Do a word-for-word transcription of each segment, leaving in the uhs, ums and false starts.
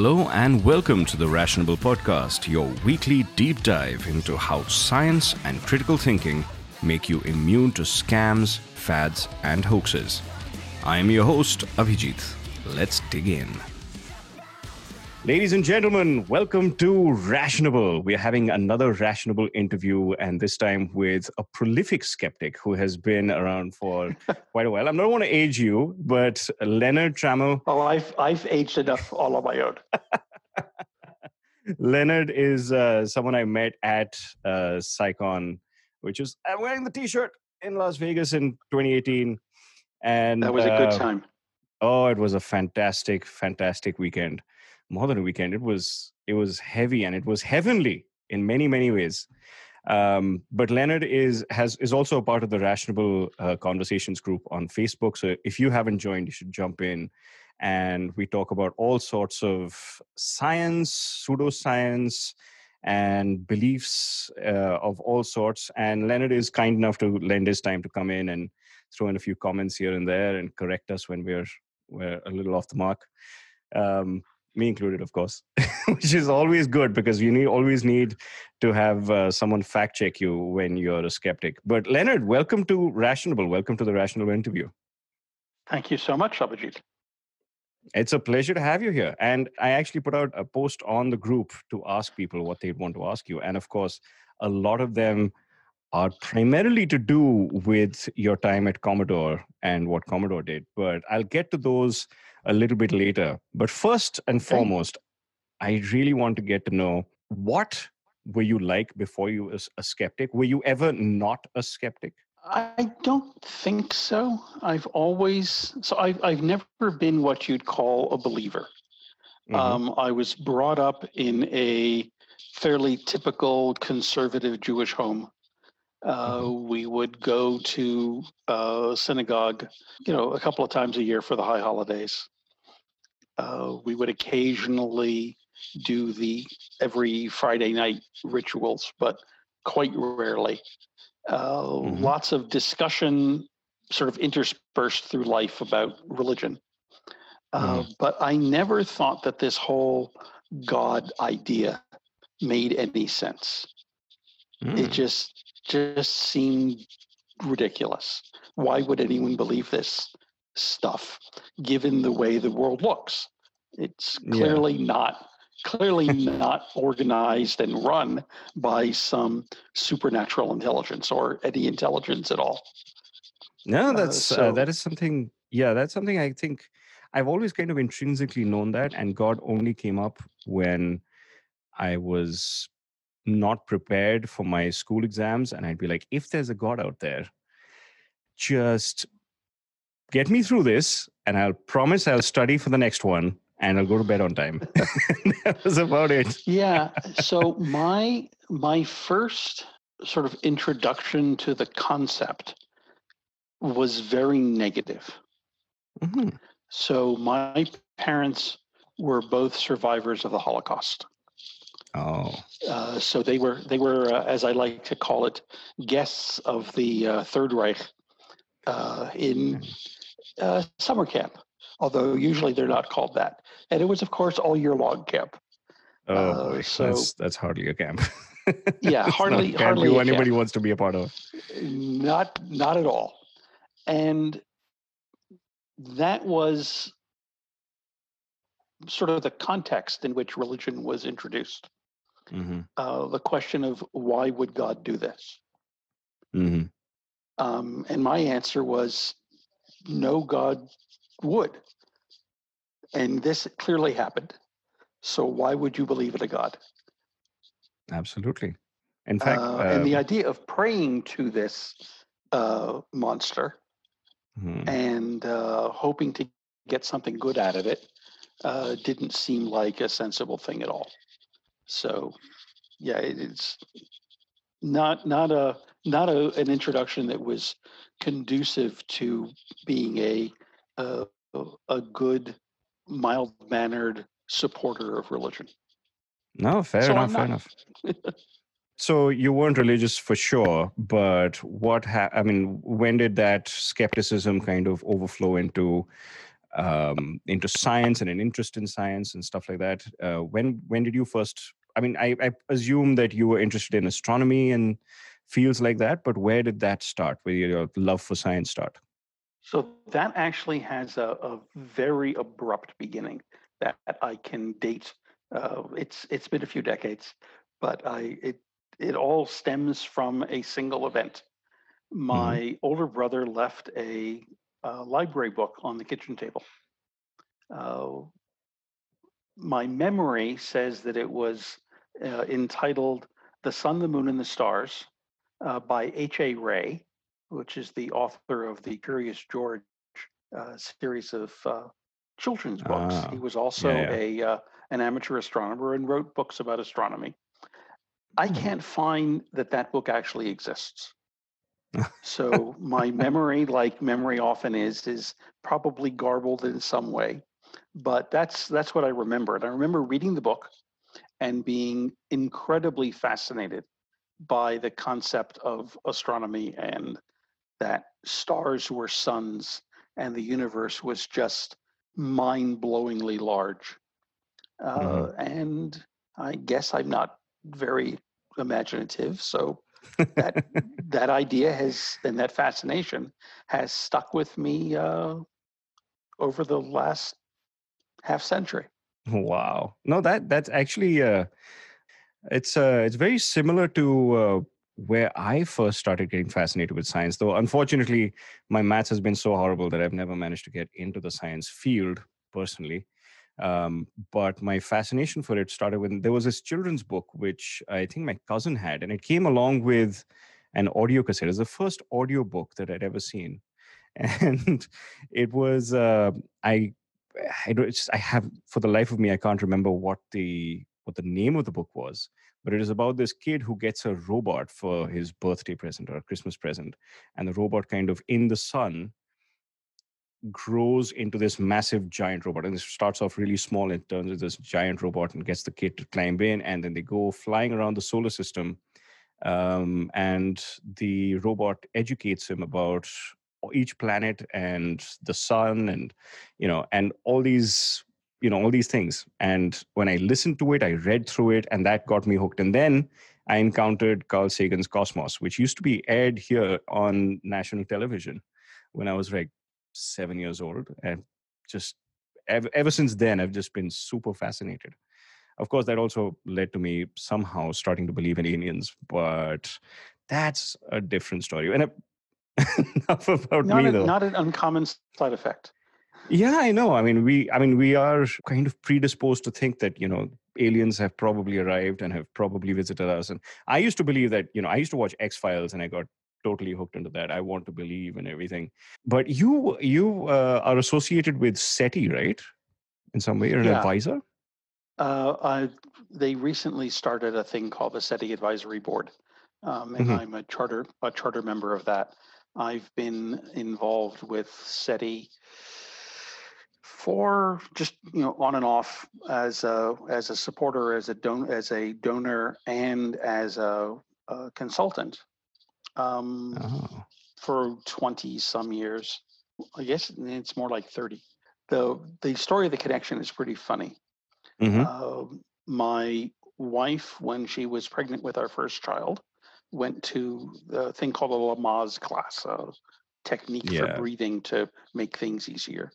Hello and welcome to the Rationable Podcast, your weekly deep dive into how science and critical thinking make you immune to scams, fads and hoaxes. I am your host, Abhijit. Let's dig in. Ladies and gentlemen, welcome to Rationable. We're having another Rationable interview, and this time with a prolific skeptic who has been around for quite a while. I don't want to age you, but Leonard Tramiel. Oh, I've, I've aged enough all on my own. Leonard is uh, someone I met at uh, CSICon, which is, I'm wearing the t-shirt, in Las Vegas in twenty eighteen. And that was a good uh, time. Oh, it was a fantastic, fantastic weekend. More than a weekend, it was it was heavy and it was heavenly in many many ways. Um, but Leonard is has is also a part of the Rationable uh, Conversations group on Facebook. So if you haven't joined, you should jump in, and we talk about all sorts of science, pseudoscience, and beliefs uh, of all sorts. And Leonard is kind enough to lend his time to come in and throw in a few comments here and there and correct us when we're we're a little off the mark. Um, Me included, of course, which is always good because you need, always need to have uh, someone fact check you when you're a skeptic. But Leonard, welcome to Rationable. Welcome to the Rationable interview. Thank you so much, Abhijit. It's a pleasure to have you here. And I actually put out a post on the group to ask people what they'd want to ask you. And of course, a lot of them are primarily to do with your time at Commodore and what Commodore did. But I'll get to those a little bit later. But first and foremost, I really want to get to know, what were you like before you were a skeptic? Were you ever not a skeptic? I don't think so. I've always, so I've, I've never been what you'd call a believer. Mm-hmm. Um, I was brought up in a fairly typical conservative Jewish home. Uh, mm-hmm. We would go to uh, synagogue, you know, a couple of times a year for the high holidays. Uh, we would occasionally do the every Friday night rituals, but quite rarely. Uh, mm-hmm. Lots of discussion sort of interspersed through life about religion. Uh, mm-hmm. But I never thought that this whole God idea made any sense. Mm. It just... just seemed ridiculous. Why would anyone believe this stuff, given the way the world looks? It's clearly yeah. not, clearly not organized and run by some supernatural intelligence or any intelligence at all. No, that's uh, so, uh, that is something. Yeah, that's something I think I've always kind of intrinsically known that, and God only came up when I was not prepared for my school exams, and I'd be like, if there's a God out there, just get me through this and I'll promise I'll study for the next one and I'll go to bed on time. That was about it. Yeah. So my my first sort of introduction to the concept was very negative. Mm-hmm. So my parents were both survivors of the Holocaust. Oh, uh, so they were they were uh, as I like to call it, guests of the uh, Third Reich uh, in uh, summer camp. Although usually they're not called that, and it was of course all year long camp. Oh, uh, so that's, that's hardly a camp. Yeah, hardly camp hardly camp. Anybody wants to be a part of. Not not at all, and that was sort of the context in which religion was introduced. Mm-hmm. Uh, the question of why would God do this? Mm-hmm. Um, and my answer was, no, God would. And this clearly happened. So why would you believe in a God? Absolutely. In fact, uh, uh, and the idea of praying to this uh, monster mm-hmm. and uh, hoping to get something good out of it uh, didn't seem like a sensible thing at all. So, yeah, it's not not a not a, an introduction that was conducive to being a a, a good, mild-mannered supporter of religion. No, fair so enough, fair enough. So you weren't religious for sure, but what? Ha- I mean, when did that skepticism kind of overflow into um, into science and an interest in science and stuff like that. Uh, when when did you first? I mean, I, I assume that you were interested in astronomy and fields like that, but where did that start? Where did your love for science start? So that actually has a, a very abrupt beginning that I can date. Uh, it's it's been a few decades, but I it it all stems from a single event. My mm-hmm. older brother left a, a library book on the kitchen table. Uh, my memory says that it was uh, entitled "The Sun, the Moon, and the Stars" uh, by H A Rey, which is the author of the Curious George uh, series of uh, children's books. Ah, he was also yeah, yeah. a uh, an amateur astronomer and wrote books about astronomy. I can't find that that book actually exists. So my memory, like memory often is, is probably garbled in some way. But that's that's what I remember. And I remember reading the book and being incredibly fascinated by the concept of astronomy and that stars were suns and the universe was just mind-blowingly large. Uh, mm-hmm. And I guess I'm not very imaginative, so that that idea has, and that fascination has stuck with me uh, over the last half century. Wow! No, that that's actually uh, it's uh, it's very similar to uh, where I first started getting fascinated with science. Though unfortunately, my maths has been so horrible that I've never managed to get into the science field personally. Um, but my fascination for it started when there was this children's book, which I think my cousin had, and it came along with an audio cassette. It was the first audio book that I'd ever seen. And it was, uh, I, I, I have, for the life of me, I can't remember what the, what the name of the book was, but it is about this kid who gets a robot for his birthday present or a Christmas present. And the robot kind of in the sun grows into this massive giant robot, and it starts off really small and turns into this giant robot and gets the kid to climb in, and then they go flying around the solar system, um, and the robot educates him about each planet and the sun and you know and all these you know all these things. And when I listened to it, I read through it, and that got me hooked. And then I encountered Carl Sagan's Cosmos, which used to be aired here on national television when I was like seven years old, and just ever, ever since then I've just been super fascinated. Of course, that also led to me somehow starting to believe in aliens, but that's a different story. And I, enough about not me a, though. Not an uncommon side effect. Yeah, I know. I mean, we, I mean, we are kind of predisposed to think that, you know, aliens have probably arrived and have probably visited us. And I used to believe that, you know, I used to watch X Files, and I got totally hooked into that. I want to believe in everything. But you you uh, are associated with SETI, right? In some way, you're an yeah. advisor? Uh, I, they recently started a thing called the SETI Advisory Board. Um, and mm-hmm. I'm a charter, a charter member of that. I've been involved with SETI for just, you know, on and off as a, as a supporter, as a, don- as a donor, and as a, a consultant. Um, oh. For twenty some years, I guess it's more like thirty. Though the story of the connection is pretty funny. Mm-hmm. Uh, my wife, when she was pregnant with our first child, went to a thing called a Lamaze class, a technique yeah. for breathing to make things easier.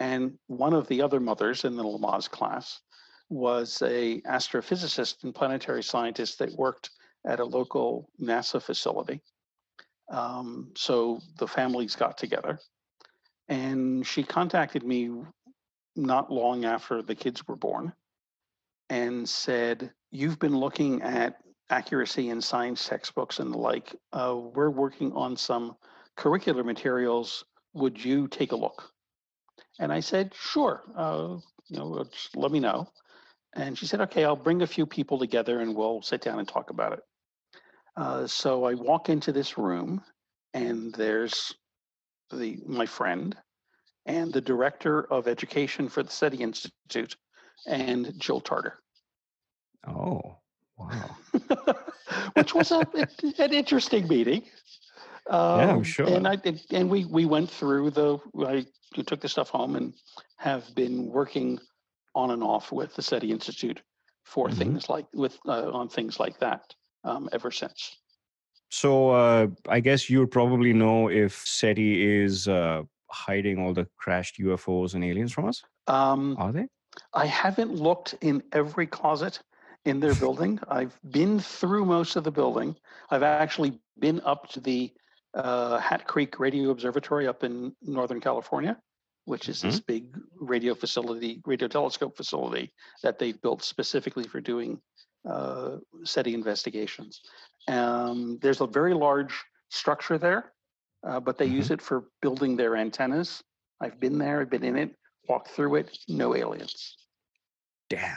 And one of the other mothers in the Lamaze class was a astrophysicist and planetary scientist that worked at a local NASA facility. Um, so the families got together, and she contacted me not long after the kids were born and said, "You've been looking at accuracy in science textbooks and the like. Uh, we're working on some curricular materials. Would you take a look?" And I said, "Sure, uh, you know, just let me know." And she said, "Okay, I'll bring a few people together and we'll sit down and talk about it." Uh, so I walk into this room, and there's the my friend and the director of education for the SETI Institute, and Jill Tarter. Oh, wow! Which was a, an interesting meeting. Um, yeah, I'm sure. And I did, and we we went through the. I took the stuff home and have been working on and off with the SETI Institute for mm-hmm. things like with uh, on things like that um, ever since. So uh, I guess you probably know if SETI is uh, hiding all the crashed U F Os and aliens from us. Um, Are they? I haven't looked in every closet in their building. I've been through most of the building. I've actually been up to the uh, Hat Creek Radio Observatory up in Northern California, which is mm-hmm. this big radio facility, radio telescope facility that they've built specifically for doing uh, SETI investigations. Um, there's a very large structure there, uh, but they mm-hmm. use it for building their antennas. I've been there, I've been in it, walked through it, no aliens. Damn.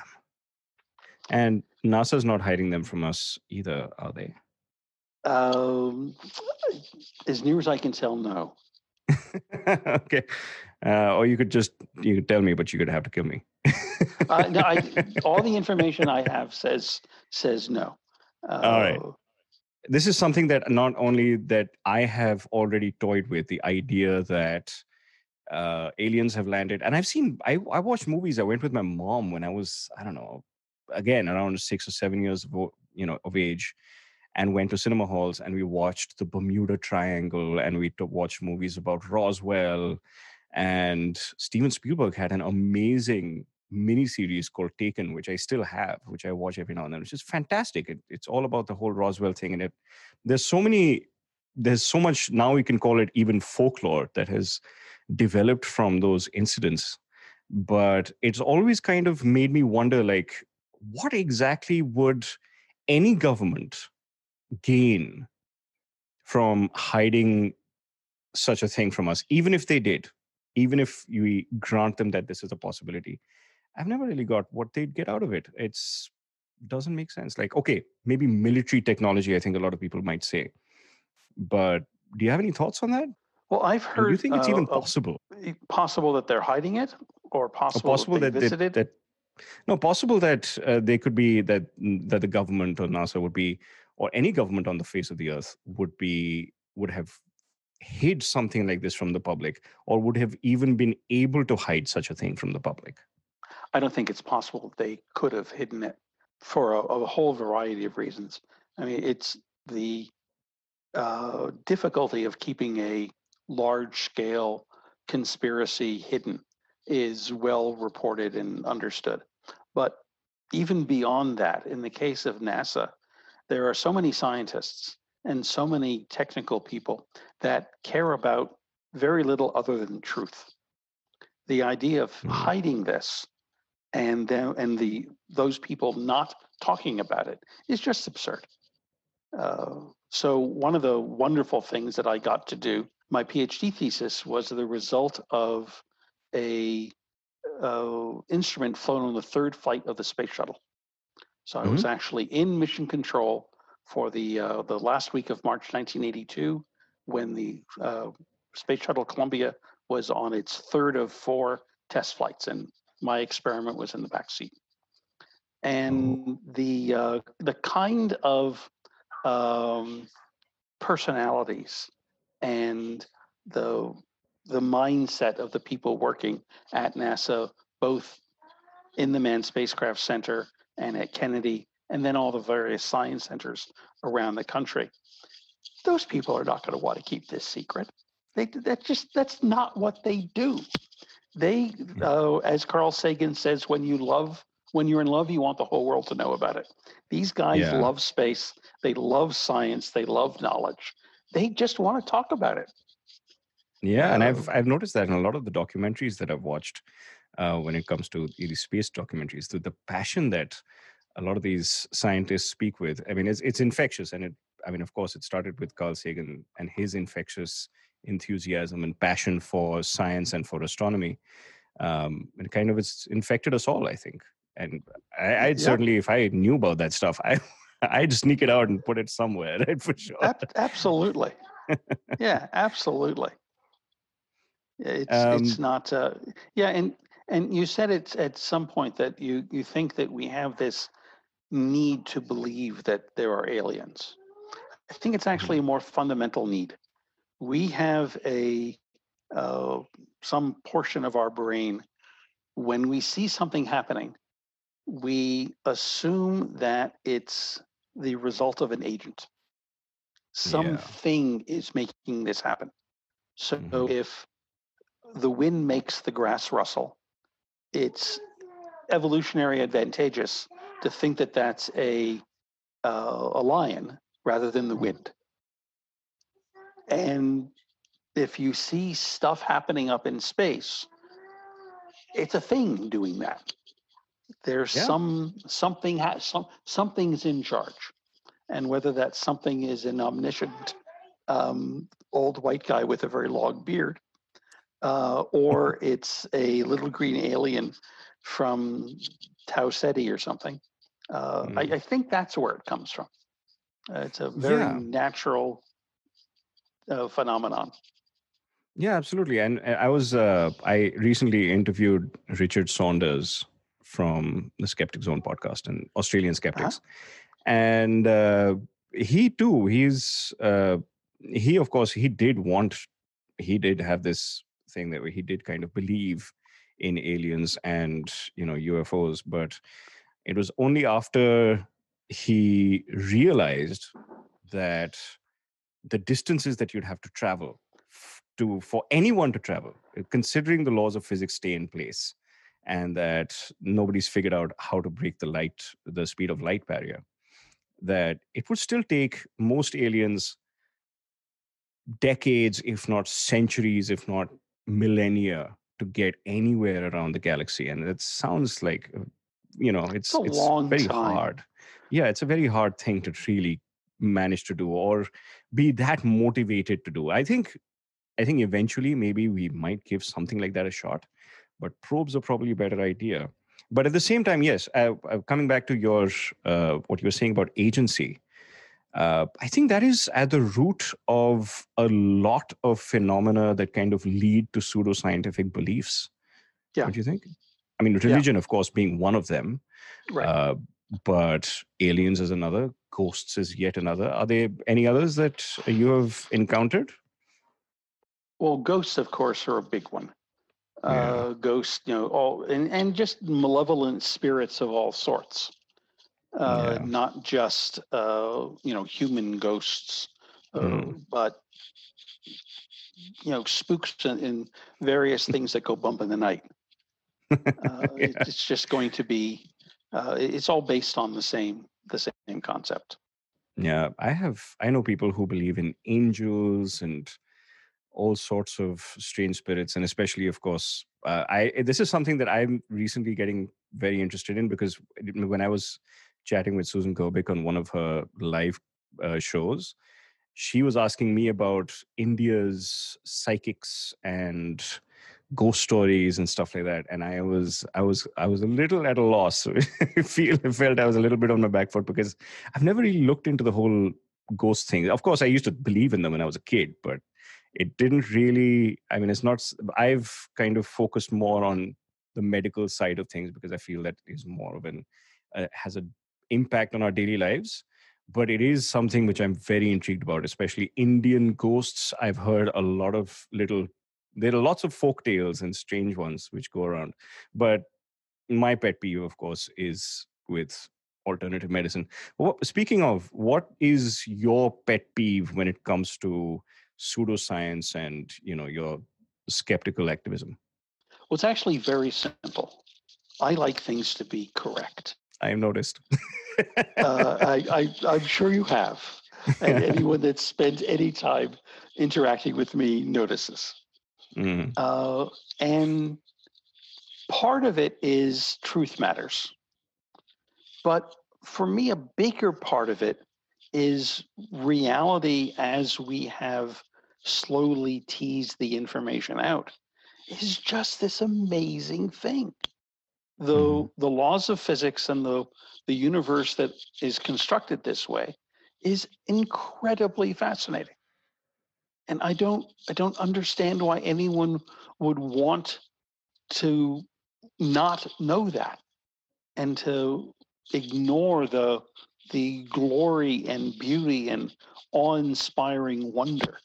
And NASA's not hiding them from us either, are they? Um, as near as I can tell, no. Okay. Uh, or you could just you could tell me, but you could have to kill me. uh, no, I, all the information I have says says no. Uh, all right. This is something that not only that I have already toyed with, the idea that uh, aliens have landed. And I've seen, I, I watched movies. I went with my mom when I was, I don't know, again, around six or seven years of, you know, of age, and went to cinema halls and we watched the Bermuda Triangle and we t- watched movies about Roswell. And Steven Spielberg had an amazing miniseries called Taken, which I still have, which I watch every now and then, which is fantastic. It, it's all about the whole Roswell thing. And it, there's so many, there's so much, now we can call it even folklore that has developed from those incidents. But it's always kind of made me wonder, like, what exactly would any government gain from hiding such a thing from us, even if they did, even if we grant them that this is a possibility? I've never really got what they'd get out of it. It doesn't make sense. Like, okay, maybe military technology, I think a lot of people might say. But do you have any thoughts on that? Well, I've heard... Do you think it's uh, even possible? Possible that they're hiding it? Or possible, or possible that they that visited it? No, possible that uh, they could be that that the government or NASA would be, or any government on the face of the earth would be, would have hid something like this from the public, or would have even been able to hide such a thing from the public. I don't think it's possible they could have hidden it for a, a whole variety of reasons. I mean, it's the uh, difficulty of keeping a large-scale conspiracy hidden is well reported and understood. But even beyond that, in the case of NASA, there are so many scientists and so many technical people that care about very little other than truth. The idea of mm-hmm. hiding this and the, and the those people not talking about it is just absurd. Uh, so one of the wonderful things that I got to do, my PhD thesis was the result of a uh, instrument flown on the third flight of the space shuttle. So I mm-hmm. was actually in mission control for the uh, the last week of March nineteen eighty-two, when the uh, space shuttle Columbia was on its third of four test flights, and my experiment was in the back seat. And the uh, the kind of um, personalities and the the mindset of the people working at NASA, both in the Manned Spacecraft Center and at Kennedy, and then all the various science centers around the country. Those people are not going to want to keep this secret. They that just that's not what they do. They, uh, as Carl Sagan says, when you love, when you're in love, you want the whole world to know about it. These guys yeah. love space. They love science. They love knowledge. They just want to talk about it. Yeah, and I've I've noticed that in a lot of the documentaries that I've watched, uh, when it comes to these space documentaries, the, the passion that a lot of these scientists speak with, I mean, it's it's infectious. And it, I mean, of course, it started with Carl Sagan and his infectious enthusiasm and passion for science and for astronomy. Um, and kind of it's infected us all, I think. And I, I'd yeah. certainly, if I knew about that stuff, I I'd sneak it out and put it somewhere, right? For sure. Ab- absolutely. Yeah, absolutely. It's um, it's not uh, yeah, and and you said it's at some point that you, you think that we have this need to believe that there are aliens. I think it's actually a more fundamental need. we have a uh, some portion of our brain, when we see something happening, we assume that it's the result of an agent. Something yeah. is making this happen. So mm-hmm. if the wind makes the grass rustle, it's evolutionary advantageous to think that that's a uh, a lion rather than the wind. And if you see stuff happening up in space, it's a thing doing that. There's yeah. some something ha- some something's in charge, and whether that something is an omniscient um, old white guy with a very long beard, uh, or it's a little green alien from Tau SETI or something. Uh, mm. I, I think that's where it comes from. Uh, it's a very yeah. natural uh, phenomenon. Yeah, absolutely. And, and I was uh, I recently interviewed Richard Saunders from the Skeptic Zone podcast and Australian Skeptics, uh-huh. and uh, he too, he's uh, he of course he did want he did have this thing that he did kind of believe in aliens and, you know, U F Os, but it was only after he realized that the distances that you'd have to travel to for anyone to travel, considering the laws of physics stay in place, and that nobody's figured out how to break the light, the speed of light barrier, that it would still take most aliens decades, if not centuries, if not millennia, to get anywhere around the galaxy. And it sounds like, you know, it's, it's, a it's long very time. hard. Yeah, it's a very hard thing to really manage to do or be that motivated to do. I think, I think eventually maybe we might give something like that a shot, but probes are probably a better idea. But at the same time, yes, uh, coming back to your uh, what you were saying about agency, uh, I think that is at the root of a lot of phenomena that kind of lead to pseudoscientific beliefs. Yeah. Don't you think? I mean, religion, yeah. of course, being one of them, right. uh, but aliens is another, ghosts is yet another. Are there any others that you have encountered? Well, ghosts, of course, are a big one. Yeah. Uh, ghosts, you know, all and, and just malevolent spirits of all sorts. Uh, yeah. Not just, uh, you know, human ghosts, uh, mm. but, you know, spooks in, in various things that go bump in the night. Uh, yeah. it, it's just going to be, uh, it's all based on the same, the same concept. Yeah, I have, I know people who believe in angels and all sorts of strange spirits. And especially, of course, uh, I this is something that I'm recently getting very interested in, because when I was chatting with Susan Gobick on one of her live uh, shows, she was asking me about India's psychics and ghost stories and stuff like that. And I was, I was, I was a little at a loss. So I feel, I felt I was a little bit on my back foot because I've never really looked into the whole ghost thing. Of course, I used to believe in them when I was a kid, but it didn't really, I mean, it's not, I've kind of focused more on the medical side of things because I feel that is more of an, uh, has an impact on our daily lives. But it is something which I'm very intrigued about, especially Indian ghosts. I've heard a lot of little, there are lots of folk tales and strange ones which go around. But my pet peeve, of course, is with alternative medicine. Speaking of, what is your pet peeve when it comes to pseudoscience and, you know, your skeptical activism? Well, it's actually very simple. I like things to be correct. I have noticed. uh, I, I, I'm sure you have. And anyone that spends any time interacting with me notices. Mm. Uh, and part of it is truth matters. But for me, a bigger part of it is reality as we have slowly teased the information out is just this amazing thing. Though mm-hmm. the laws of physics and the, the universe that is constructed this way is incredibly fascinating. And I don't I don't understand why anyone would want to not know that and to ignore the the glory and beauty and awe-inspiring wonder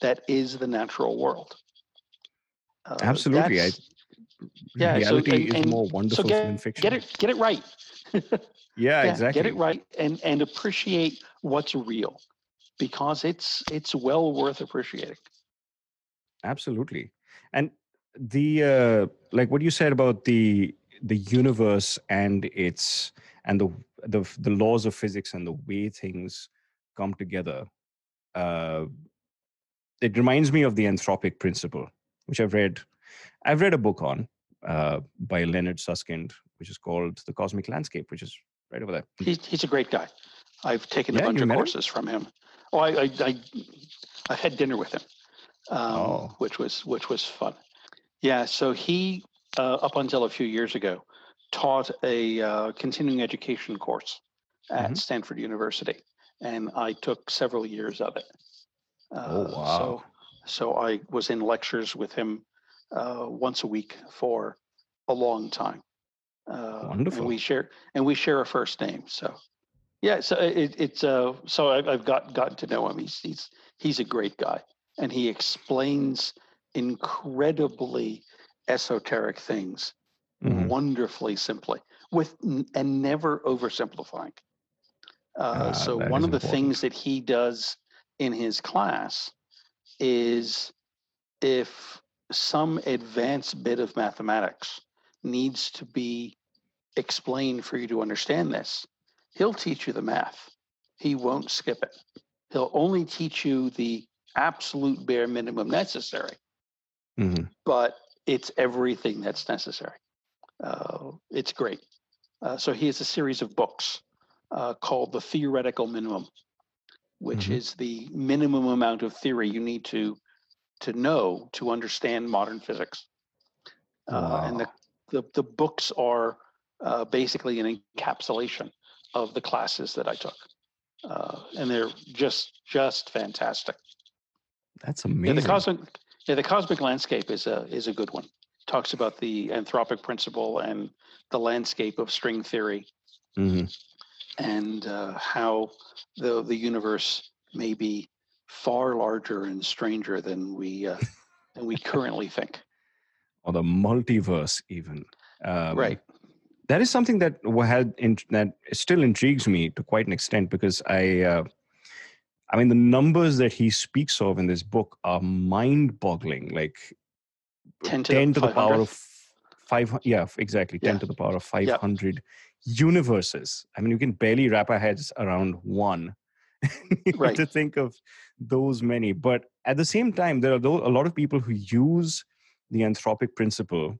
that is the natural world. Uh, Absolutely. I, yeah, reality so, and, and, is more wonderful so get, than fiction. Get it, get it right. yeah, yeah, exactly. Get it right and, and appreciate what's real, because it's it's well worth appreciating. Absolutely. And the uh, like what you said about the the universe and its and the the the laws of physics and the way things come together. Uh, it reminds me of the anthropic principle, which I've read. I've read a book on uh, by Leonard Susskind, which is called The Cosmic Landscape, which is right over there. He's he's a great guy. I've taken yeah, a bunch of courses him? from him. Oh, I I, I I had dinner with him, um, oh. which was which was fun. Yeah, so he uh, up until a few years ago taught a uh, continuing education course at mm-hmm. Stanford University, and I took several years of it. Uh, oh wow! So so I was in lectures with him uh, once a week for a long time. Uh, Wonderful. And we share and we share a first name, so. Yeah, so it, it's uh, so I've, I've got gotten to know him. He's he's he's a great guy, and he explains incredibly esoteric things mm-hmm. wonderfully simply, with and never oversimplifying. Uh, uh, so one of the important. things that he does in his class is if some advanced bit of mathematics needs to be explained for you to understand this, he'll teach you the math. He won't skip it. He'll only teach you the absolute bare minimum necessary, mm-hmm. but it's everything that's necessary. Uh, it's great. Uh, so he has a series of books uh, called The Theoretical Minimum, which mm-hmm. is the minimum amount of theory you need to to know to understand modern physics. Wow. Uh, and the, the, the books are uh, basically an encapsulation of the classes that I took, uh, and they're just just fantastic. That's amazing. Yeah, the cosmic, yeah, the cosmic landscape is a is a good one. Talks about the anthropic principle and the landscape of string theory, mm-hmm. and uh, how the the universe may be far larger and stranger than we uh, than we currently think, or the multiverse even. Um, right. That is something that had in, that still intrigues me to quite an extent, because I, uh, I mean, the numbers that he speaks of in this book are mind-boggling. Like ten to, ten the, to the power of five, yeah, exactly, ten yeah. to the power of five hundred yeah. universes. I mean, you can barely wrap our heads around one right. to think of those many. But at the same time, there are a lot of people who use the anthropic principle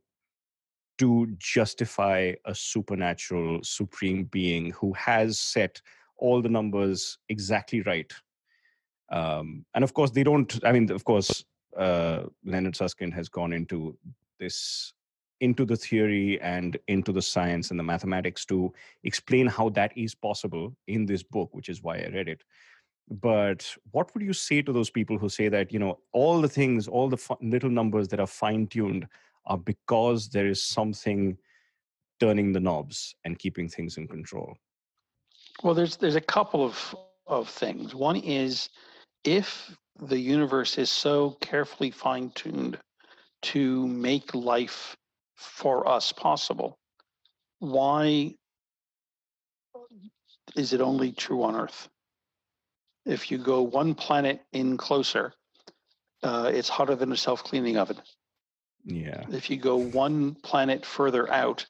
to justify a supernatural supreme being who has set all the numbers exactly right. Um, and of course, they don't, I mean, of course, uh, Leonard Susskind has gone into this, into the theory and into the science and the mathematics to explain how that is possible in this book, which is why I read it. But what would you say to those people who say that, you know, all the things, all the f- little numbers that are fine-tuned are because there is something turning the knobs and keeping things in control? Well, there's there's a couple of of things. One is, if the universe is so carefully fine-tuned to make life for us possible, why is it only true on Earth? If you go one planet in closer, uh, it's hotter than a self-cleaning oven. Yeah. If you go one planet further out,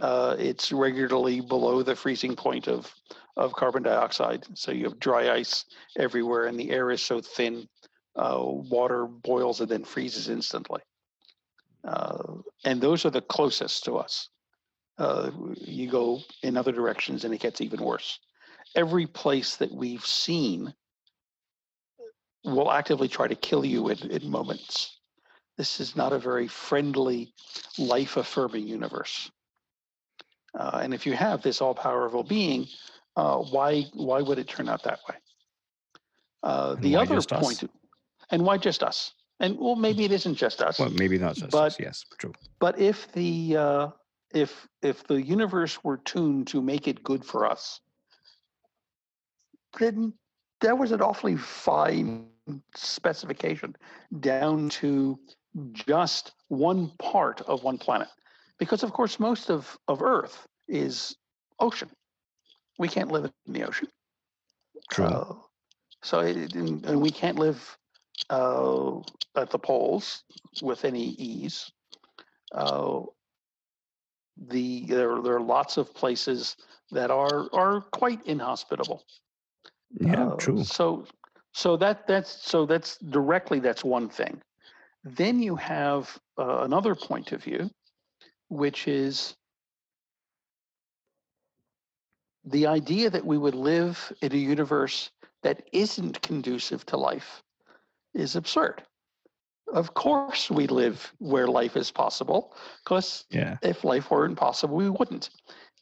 uh, it's regularly below the freezing point of, of carbon dioxide. So you have dry ice everywhere, and the air is so thin, uh, water boils and then freezes instantly. Uh, and those are the closest to us. Uh, you go in other directions, and it gets even worse. Every place that we've seen will actively try to kill you in, in moments. This is not a very friendly, life-affirming universe. Uh, and if you have this all-powerful being, uh, why why would it turn out that way? Uh, the other point, and why just us? And well, maybe it isn't just us. Well, maybe not just us. Yes, true. But if the uh, if if the universe were tuned to make it good for us, then that was an awfully fine specification down to just one part of one planet. Because, of course, most of, of Earth is ocean. We can't live in the ocean. True. Uh, so it, and we can't live uh, at the poles with any ease. Uh, the there, there are lots of places that are are quite inhospitable. Yeah, uh, true. So so that that's so that's directly that's one thing. Then you have uh, another point of view, which is the idea that we would live in a universe that isn't conducive to life is absurd. Of course we live where life is possible, because yeah. if life were impossible, we wouldn't.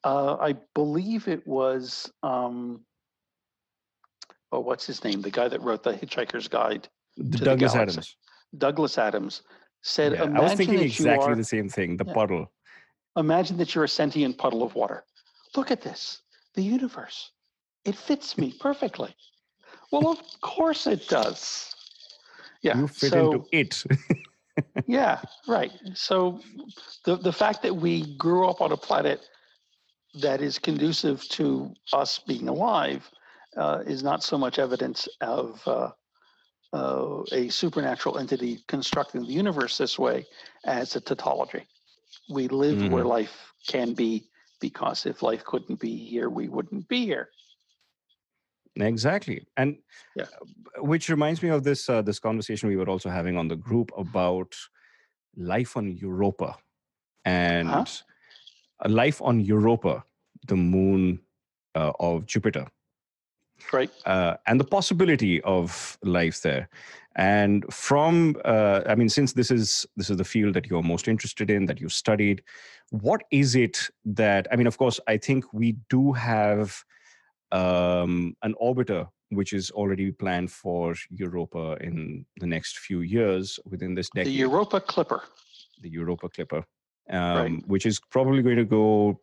Uh, I believe it was, um, oh, what's his name? The guy that wrote The Hitchhiker's Guide to the Douglas Galaxy. Adams. Douglas Adams said, yeah, imagine I was thinking exactly are, the same thing, the yeah, puddle. Imagine that you're a sentient puddle of water. Look at this, the universe. It fits me perfectly. Well, of course it does. Yeah, you fit so, into it. Yeah, right. So the, the fact that we grew up on a planet that is conducive to us being alive uh, is not so much evidence of uh, uh, a supernatural entity constructing the universe this way as a tautology. We live mm-hmm. where life can be, because if life couldn't be here, we wouldn't be here. Exactly. And yeah. which reminds me of this uh, this conversation we were also having on the group about life on Europa. And huh? life on Europa, the moon uh, of Jupiter. Right. Uh, and the possibility of life there. And from, uh, I mean, since this is this is the field that you're most interested in, that you studied, what is it that, I mean, of course, I think we do have Um, an orbiter which is already planned for Europa in the next few years within this decade. The Europa Clipper. The Europa Clipper, um, right. which is probably going to go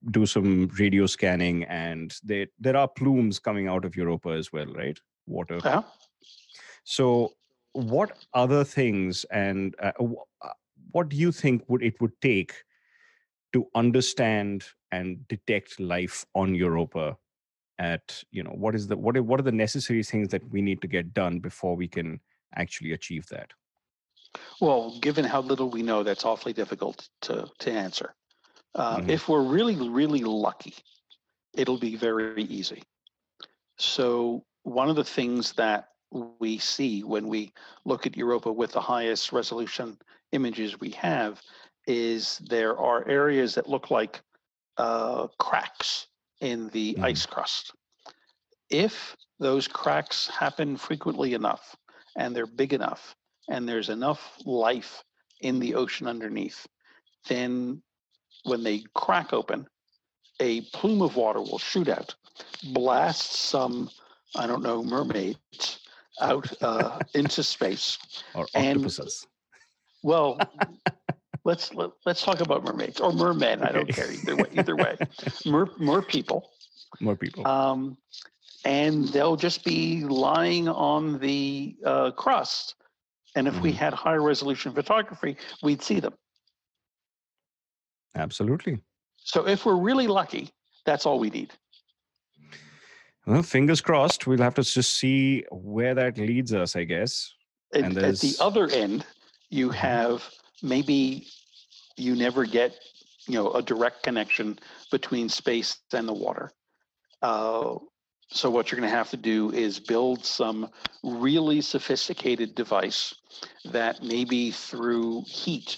do some radio scanning, and they, there are plumes coming out of Europa as well, right? Water. Uh-huh. So what other things and uh, what do you think would it would take to understand and detect life on Europa? At you know what is the what are, what are the necessary things that we need to get done before we can actually achieve that? Well, given how little we know, that's awfully difficult to to answer. Uh, mm-hmm. If we're really really lucky, it'll be very easy. So one of the things that we see when we look at Europa with the highest resolution images we have is there are areas that look like uh, cracks in the mm. ice crust. If those cracks happen frequently enough, and they're big enough, and there's enough life in the ocean underneath, then when they crack open, a plume of water will shoot out, blast some, I don't know, mermaids out uh, into space. Or octopuses. And, well, Let's let, let's talk about mermaids or mermen. Okay. I don't care either way. Either way, mer mer people, more people, um, and they'll just be lying on the uh, crust. And if mm. we had higher resolution photography, we'd see them. Absolutely. So if we're really lucky, that's all we need. Well, fingers crossed. We'll have to just see where that leads us, I guess. At, and at the other end, you have maybe. You never get, you know, a direct connection between space and the water. Uh, so what you're going to have to do is build some really sophisticated device that maybe through heat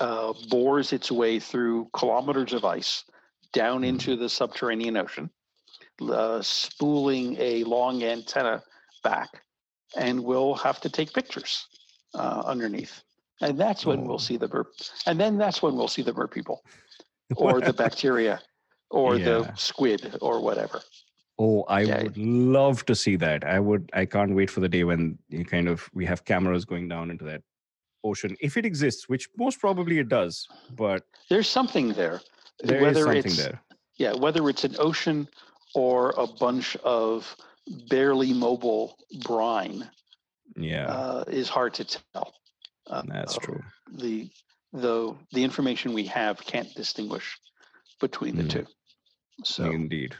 uh, bores its way through kilometers of ice down into the subterranean ocean, uh, spooling a long antenna back, and we'll have to take pictures uh, underneath. And that's when oh. we'll see the burp. And then that's when we'll see the burp people or the bacteria or yeah. the squid or whatever. Oh, I yeah. would love to see that. I would. I can't wait for the day when you kind of we have cameras going down into that ocean. If it exists, which most probably it does. But there's something there. There whether is something it's, there. Yeah, whether it's an ocean or a bunch of barely mobile brine yeah, uh, is hard to tell. Uh, That's true. Uh, the though the information we have can't distinguish between the mm. two. So indeed,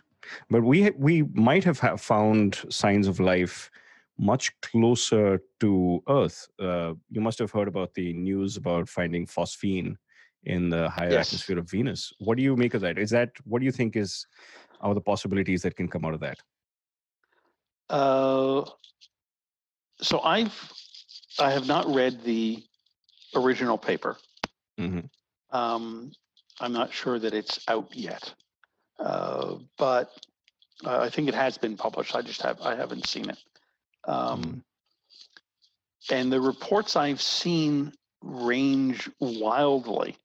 but we we might have found signs of life much closer to Earth. Uh, you must have heard about the news about finding phosphine in the higher yes. atmosphere of Venus. What do you make of that? Is that what do you think is are the possibilities that can come out of that? Uh, so I've I have not read the original paper. Mm-hmm. Um, I'm not sure that it's out yet, uh, but uh, I think it has been published. I just have I haven't seen it. Um, mm-hmm. And the reports I've seen range wildly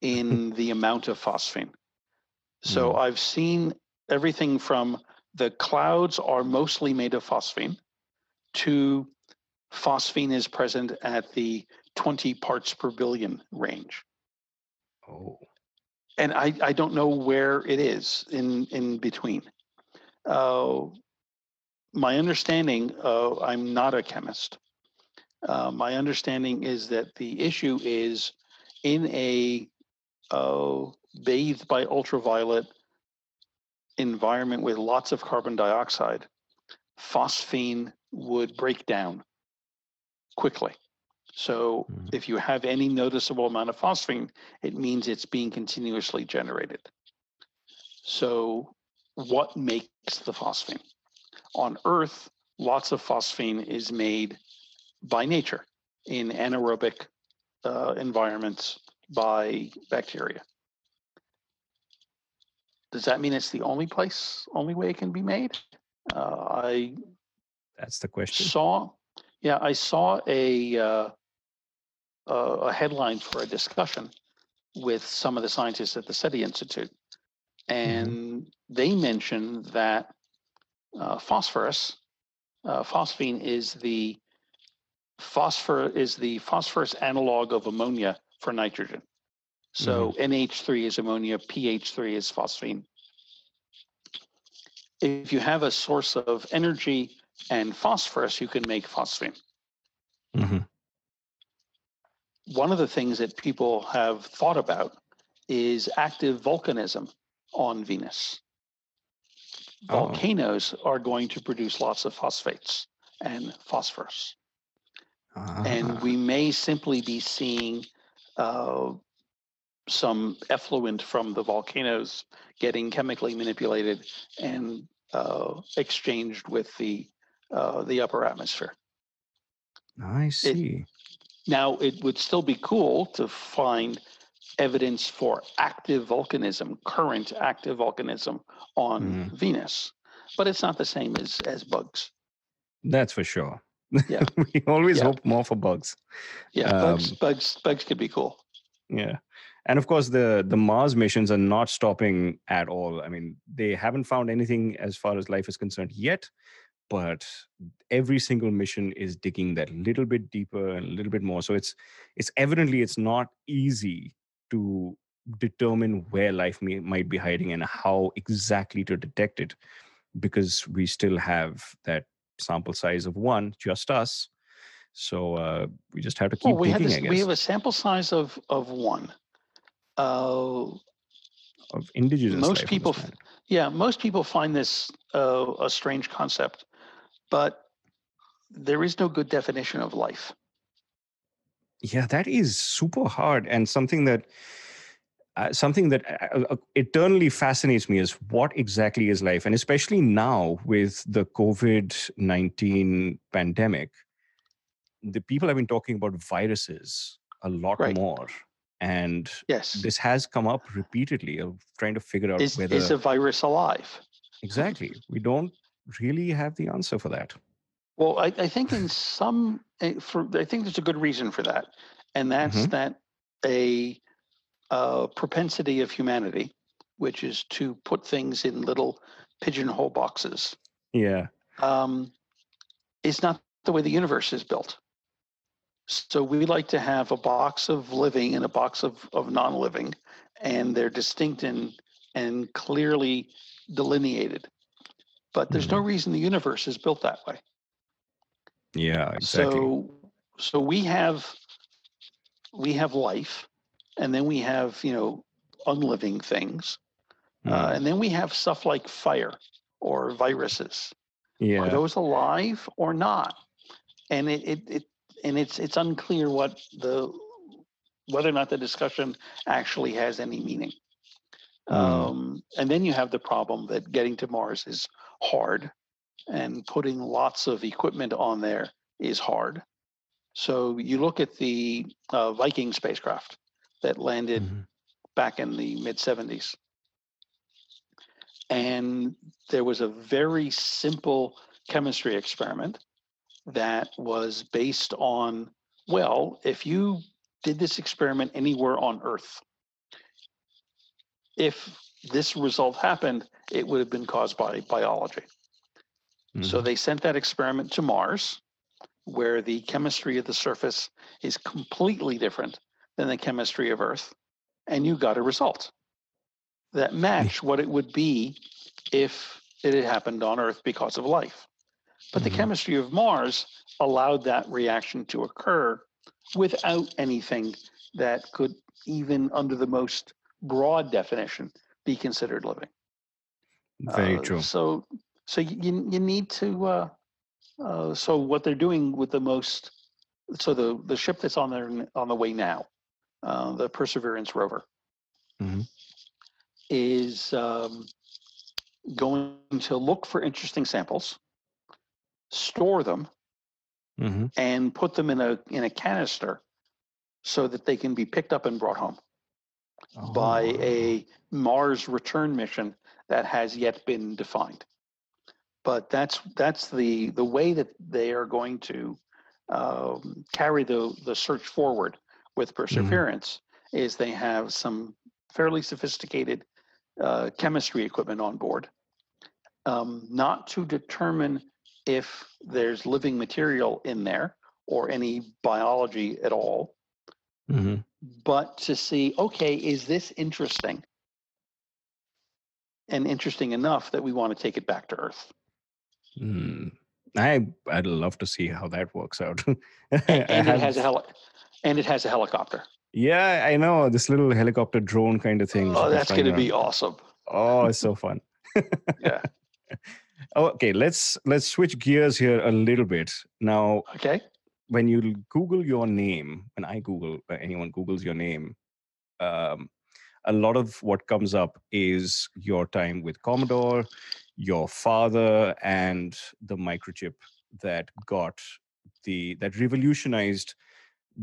in the amount of phosphine. So mm-hmm. I've seen everything from the clouds are mostly made of phosphine to phosphine is present at the twenty parts per billion range. Oh. And I, I don't know where it is in, in between. Uh, my understanding, uh, I'm not a chemist. Uh, my understanding is that the issue is in a uh, bathed by ultraviolet environment with lots of carbon dioxide, phosphine would break down quickly. So mm-hmm. if you have any noticeable amount of phosphine, it means it's being continuously generated. So what makes the phosphine? On Earth, lots of phosphine is made by nature in anaerobic uh, environments by bacteria. Does that mean it's the only place, only way it can be made? Uh, I that's the question. Saw, yeah, I saw a uh, a headline for a discussion with some of the scientists at the SETI Institute, and mm-hmm. they mentioned that uh, phosphorus, uh, phosphine is the phosphor is the phosphorus analog of ammonia for nitrogen. So mm-hmm. N H three is ammonia, P H three is phosphine. If you have a source of energy and phosphorus, you can make phosphine. Mm-hmm. One of the things that people have thought about is active volcanism on Venus. Oh. Volcanoes are going to produce lots of phosphates and phosphorus. Uh-huh. And we may simply be seeing uh, some effluent from the volcanoes getting chemically manipulated and uh, exchanged with the uh, the upper atmosphere. I see. It, now, it would still be cool to find evidence for active volcanism, current active volcanism on mm. Venus, but it's not the same as, as bugs. That's for sure. Yeah, we always yeah. hope more for bugs. Yeah, um, bugs, bugs, bugs could be cool. Yeah, and of course the the Mars missions are not stopping at all. I mean, they haven't found anything as far as life is concerned yet, but every single mission is digging that little bit deeper and a little bit more. So it's it's evidently it's not easy to determine where life may, might be hiding and how exactly to detect it, because we still have that sample size of one, just us. So uh, we just have to keep well, we digging, this, I guess. We have a sample size of, of one. Uh, of indigenous most life people, yeah, most people find this uh, a strange concept, but there is no good definition of life. Yeah, that is super hard, and something that Uh, something that uh, eternally fascinates me is what exactly is life, and especially now with the covid nineteen pandemic, the people have been talking about viruses a lot right. more, and yes. this has come up repeatedly of trying to figure out is, whether is a virus alive. Exactly, we don't really have the answer for that. Well, I, I think in some, for I think there's a good reason for that, and that's mm-hmm. that a Uh, propensity of humanity, which is to put things in little pigeonhole boxes, yeah, um, is not the way the universe is built. So we like to have a box of living and a box of, of non-living, and they're distinct and, and clearly delineated. But there's mm-hmm. no reason the universe is built that way. Yeah, exactly. So, so we have we have life, and then we have, you know, unliving things, mm. uh, and then we have stuff like fire or viruses. Yeah. Are those alive or not? And it, it, it and it's it's unclear what the whether or not the discussion actually has any meaning. Mm. Um, and then you have the problem that getting to Mars is hard, and putting lots of equipment on there is hard. So you look at the uh, Viking spacecraft that landed mm-hmm. back in the mid seventies. And there was a very simple chemistry experiment that was based on, well, if you did this experiment anywhere on Earth, if this result happened, it would have been caused by biology. Mm-hmm. So they sent that experiment to Mars, where the chemistry of the surface is completely different than the chemistry of Earth, and you got a result that matched what it would be if it had happened on Earth because of life. But mm-hmm. the chemistry of Mars allowed that reaction to occur without anything that could, even under the most broad definition, be considered living. Very uh, true. So, so you you need to. Uh, uh, so what they're doing with the most. So the the ship that's on there on the way now, uh, the Perseverance rover, mm-hmm. is um, going to look for interesting samples, store them, mm-hmm. and put them in a in a canister, so that they can be picked up and brought home. Oh. By a Mars return mission that has yet been defined, but that's that's the the way that they are going to um, carry the the search forward with Perseverance. Mm-hmm. Is they have some fairly sophisticated uh, chemistry equipment on board, um, not to determine if there's living material in there or any biology at all. Mm-hmm. But to see, okay, is this interesting? And interesting enough that we want to take it back to Earth. Mm. I I'd love to see how that works out. and and it has a heli- and it has a helicopter. Yeah, I know, this little helicopter drone kind of thing. Oh, that's going to be awesome. Oh, it's so fun. Yeah. Okay, let's let's switch gears here a little bit now. Okay. When you Google your name, when I Google, anyone Googles your name, um, a lot of what comes up is your time with Commodore, your father, and the microchip that got the, that revolutionized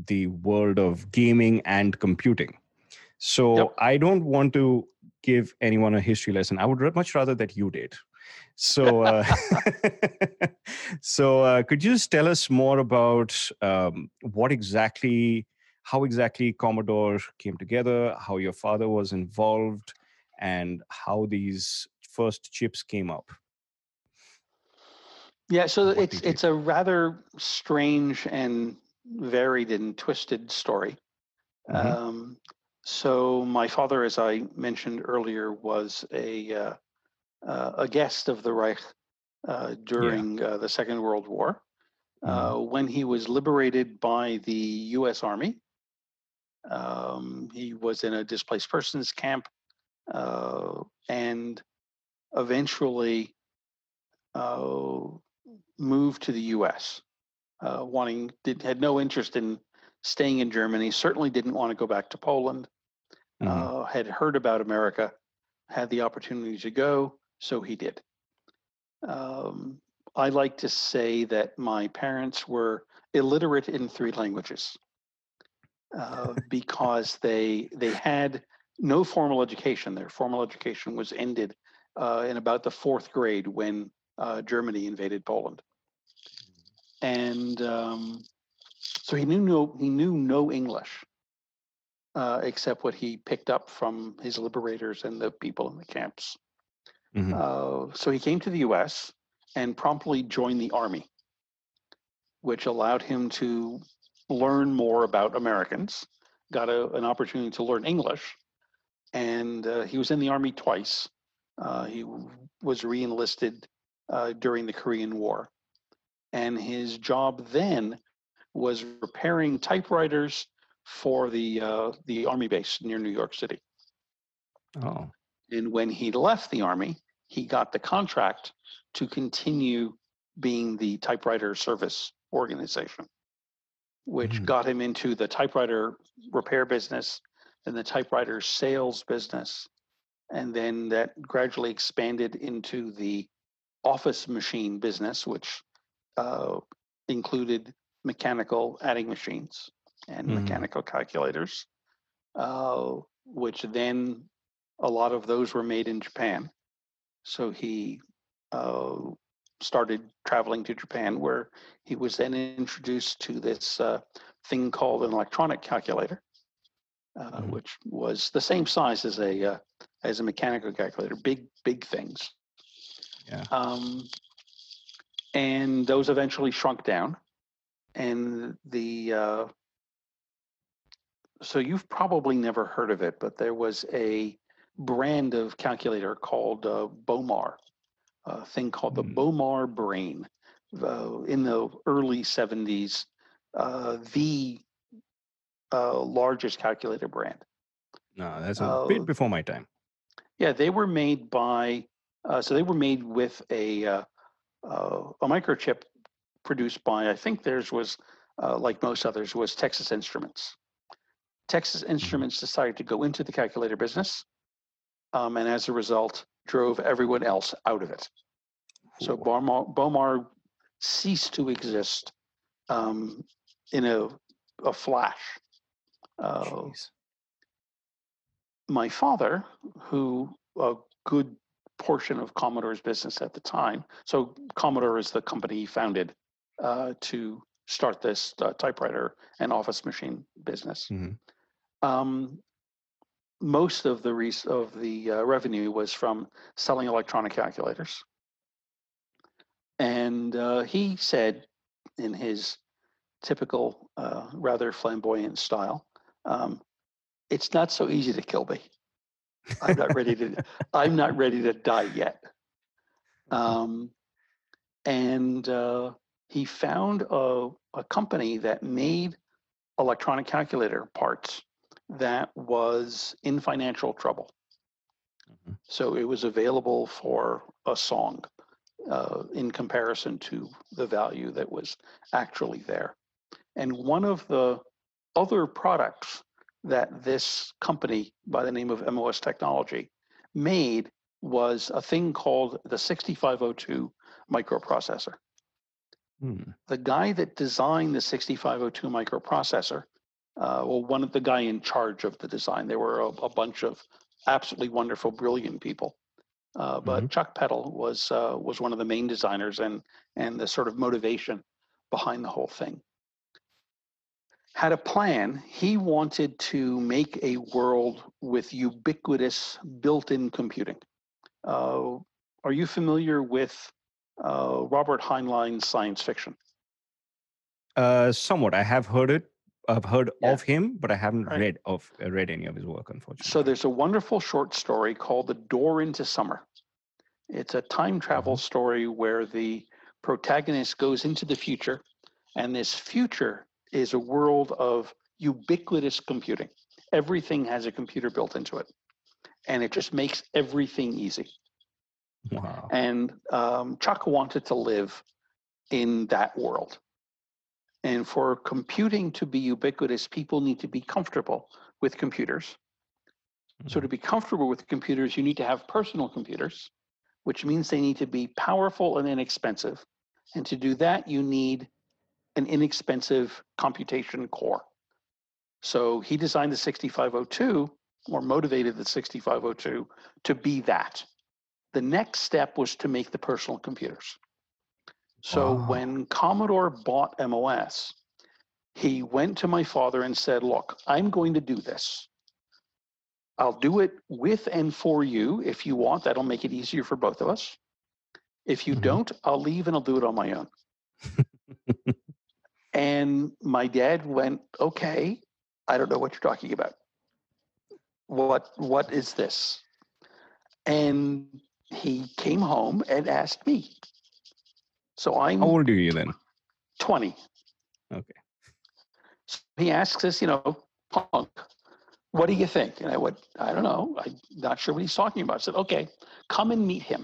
the world of gaming and computing. So yep. I don't want to give anyone a history lesson. I would much rather that you did. So, uh, so uh, could you just tell us more about um, what exactly, how exactly Commodore came together, how your father was involved, and how these first chips came up? Yeah, so what it's it's a rather strange and varied and twisted story. Mm-hmm. Um, so my father, as I mentioned earlier, was a uh, Uh, a guest of the Reich uh, during yeah. uh, the Second World War. Uh, mm-hmm. When he was liberated by the U S Army, um, he was in a displaced persons camp, uh, and eventually uh, moved to the U S, uh, wanting did, had no interest in staying in Germany, certainly didn't want to go back to Poland, mm-hmm. uh, had heard about America, had the opportunity to go, so he did. Um, I like to say that my parents were illiterate in three languages uh, because they they had no formal education. Their formal education was ended uh, in about the fourth grade when uh, Germany invaded Poland, and um, so he knew no he knew no English uh, except what he picked up from his liberators and the people in the camps. Mm-hmm. Uh, so he came to the U S and promptly joined the Army, which allowed him to learn more about Americans, got a, an opportunity to learn English, and uh, he was in the Army twice. Uh, he was re-enlisted uh, during the Korean War. and his job then was repairing typewriters for the uh, the Army base near New York City. Oh. And when he left the Army, he got the contract to continue being the typewriter service organization, which mm. got him into the typewriter repair business and the typewriter sales business. And then that gradually expanded into the office machine business, which uh, included mechanical adding machines and mm. mechanical calculators, uh, which then a lot of those were made in Japan. So he uh, started traveling to Japan, where he was then introduced to this uh, thing called an electronic calculator, uh, mm. which was the same size as a uh, as a mechanical calculator, big, big things. Yeah. Um, and those eventually shrunk down. And the, uh, so you've probably never heard of it, but there was a brand of calculator called uh, Bomar, a thing called the mm. Bomar Brain. Uh, in the early seventies, uh, the uh, largest calculator brand. No, that's a uh, bit before my time. Yeah, they were made by, uh, so they were made with a uh, uh, a microchip produced by, I think theirs was, uh, like most others, was Texas Instruments. Texas Instruments decided to go into the calculator business, um, and as a result, drove everyone else out of it. Ooh. So Bomar, Bomar ceased to exist um, in a, a flash. Uh, Jeez. My father, who a good portion of Commodore's business at the time, so Commodore is the company he founded uh, to start this uh, typewriter and office machine business. Mm-hmm. Um, most of the re- of the uh, revenue was from selling electronic calculators. And uh, he said, in his typical, uh, rather flamboyant style, um, it's not so easy to kill me. I'm not ready to, I'm not ready to die yet. Um, and uh, he found a, a company that made electronic calculator parts that was in financial trouble. Mm-hmm. So it was available for a song uh, in comparison to the value that was actually there. And one of the other products that this company by the name of M O S Technology made was a thing called the sixty-five oh two microprocessor. Hmm. The guy that designed the sixty-five oh two microprocessor, uh, well, one of the guy in charge of the design, there were a, a bunch of absolutely wonderful, brilliant people, uh, but mm-hmm. Chuck Peddle was uh, was one of the main designers and and the sort of motivation behind the whole thing. Had a plan. He wanted to make a world with ubiquitous built-in computing. Uh, are you familiar with uh, Robert Heinlein's science fiction? Uh, somewhat. I have heard it. I've heard yeah. of him, but I haven't right. read of uh, read any of his work, unfortunately. So there's a wonderful short story called "The Door into Summer." It's a time travel story where the protagonist goes into the future, and this future is a world of ubiquitous computing. Everything has a computer built into it, and it just makes everything easy. Wow. And um, Chuck wanted to live in that world. And for computing to be ubiquitous, people need to be comfortable with computers. Mm-hmm. So to be comfortable with computers, you need to have personal computers, which means they need to be powerful and inexpensive. And to do that, you need an inexpensive computation core. So he designed the sixty-five oh two, or motivated the sixty-five oh two to be that. The next step was to make the personal computers. So wow. when Commodore bought M O S, he went to my father and said, look, I'm going to do this. I'll do it with and for you if you want. That'll make it easier for both of us. If you mm-hmm. don't, I'll leave and I'll do it on my own. And my dad went, okay, I don't know what you're talking about. What what is this? And he came home and asked me. So I'm. How old are you then? twenty. Okay. So he asks us, you know, punk, what do you think? And I went, I don't know. I'm not sure what he's talking about. I said, okay, come and meet him.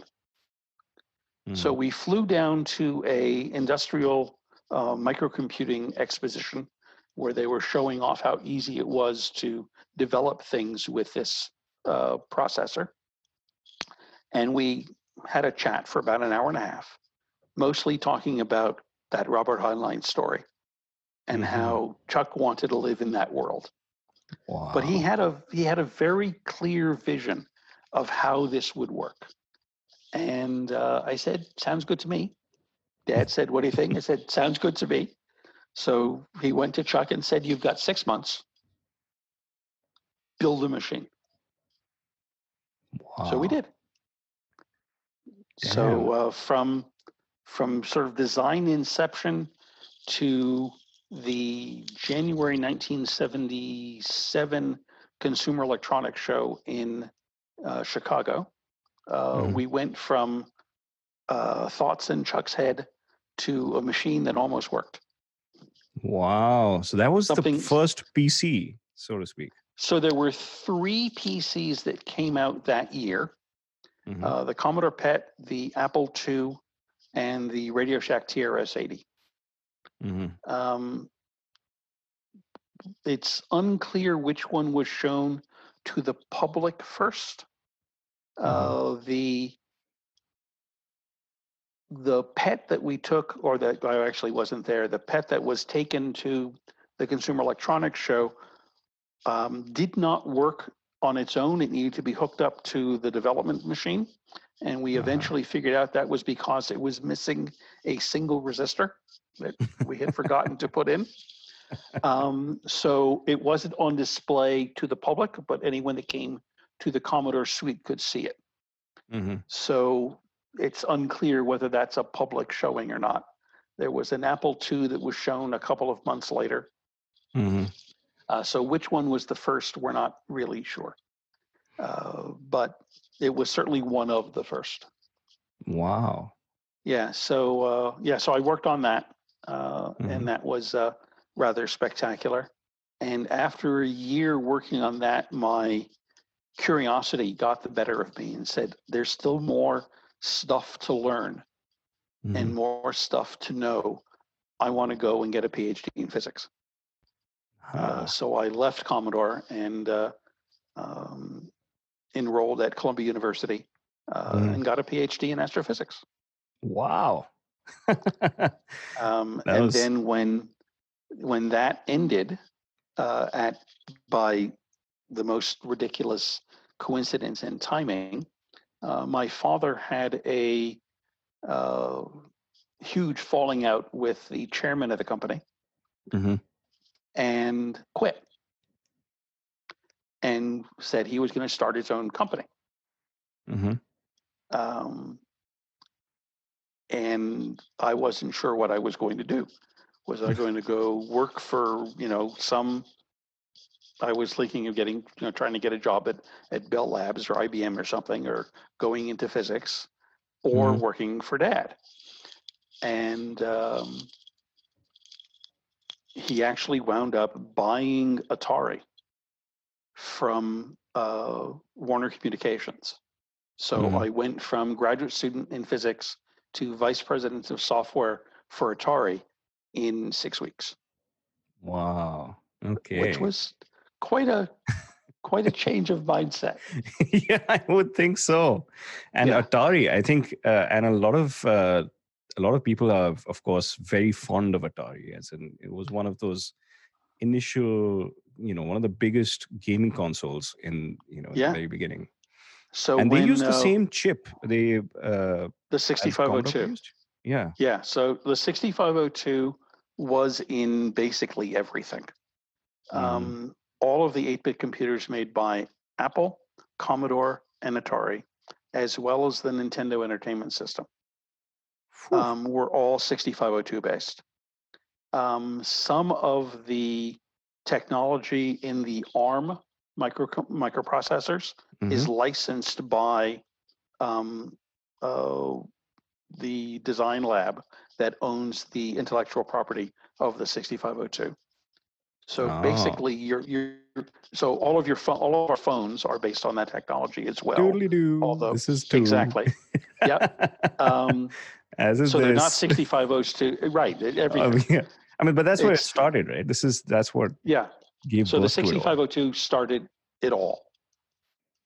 Mm-hmm. So we flew down to a industrial uh, microcomputing exposition where they were showing off how easy it was to develop things with this uh, processor. And we had a chat for about an hour and a half, mostly talking about that Robert Heinlein story and mm-hmm. how Chuck wanted to live in that world. Wow. But he had a he had a very clear vision of how this would work. And uh, I said, sounds good to me. Dad said, what do you think? I said, sounds good to me. So he went to Chuck and said, you've got six months. Build a machine. Wow. So we did. Damn. So uh, from from sort of design inception to the January nineteen seventy-seven Consumer Electronics Show in uh, Chicago, uh, mm. we went from uh, thoughts in Chuck's head to a machine that almost worked. Wow. So that was Something, the first P C, so to speak. So there were three P Cs that came out that year. Mm-hmm. Uh, the Commodore P E T, the Apple two, and the Radio Shack T R S eighty. Mm-hmm. Um, it's unclear which one was shown to the public first. Mm-hmm. Uh, the the P E T that we took, or that I actually wasn't there, the P E T that was taken to the Consumer Electronics Show um, did not work on its own. It needed to be hooked up to the development machine. And we eventually uh-huh. figured out that was because it was missing a single resistor that we had forgotten to put in. Um, so it wasn't on display to the public, but anyone that came to the Commodore suite could see it. Mm-hmm. So it's unclear whether that's a public showing or not. There was an Apple two that was shown a couple of months later. Mm-hmm. Uh, so which one was the first, we're not really sure. Uh, but it was certainly one of the first. Wow. Yeah. So, uh, yeah, so I worked on that. Uh, mm-hmm. And that was uh, rather spectacular. And after a year working on that, my curiosity got the better of me and said, there's still more stuff to learn mm-hmm. and more stuff to know. I want to go and get a P H D in physics. Huh. Uh, so I left Commodore and uh, um, enrolled at Columbia University uh, mm. and got a P H D in astrophysics. Wow. um, and was... then when when that ended, uh, at by the most ridiculous coincidence and timing, uh, my father had a uh, huge falling out with the chairman of the company. Mm-hmm. And quit and said he was going to start his own company. Mm-hmm. Um, and I wasn't sure what I was going to do. Was I going to go work for, you know, some, I was thinking of getting, you know, trying to get a job at, at Bell Labs or I B M or something, or going into physics or mm-hmm. working for Dad. And, um, he actually wound up buying Atari from uh, Warner Communications. So mm-hmm. I went from graduate student in physics to vice president of software for Atari in six weeks. Wow. Okay. Which was quite a quite a change of mindset. Yeah, I would think so. And yeah. Atari, I think, uh, and a lot of uh, a lot of people are, of course, very fond of Atari, as in it was one of those initial, you know, one of the biggest gaming consoles in, you know, yeah. the very beginning. So and when, they used uh, the same chip. They uh, the sixty-five oh two. Yeah. Yeah. So the sixty-five oh two was in basically everything. Mm. Um, all of the eight-bit computers made by Apple, Commodore, and Atari, as well as the Nintendo Entertainment System. Um, were all sixty-five oh two based. Um, some of the technology in the ARM micro microprocessors mm-hmm. is licensed by um, uh, the design lab that owns the intellectual property of the sixty-five oh two. So oh. basically, you're, you're, so all of your fo- all of our phones are based on that technology as well. Totally do. Although, this is too. Exactly. Yep. Um, As is so this. They're not sixty-five oh two, right? Everything. Oh, yeah. I mean, but that's where it's, it started, right? This is that's what. Yeah. Gave so the sixty-five oh two started it all,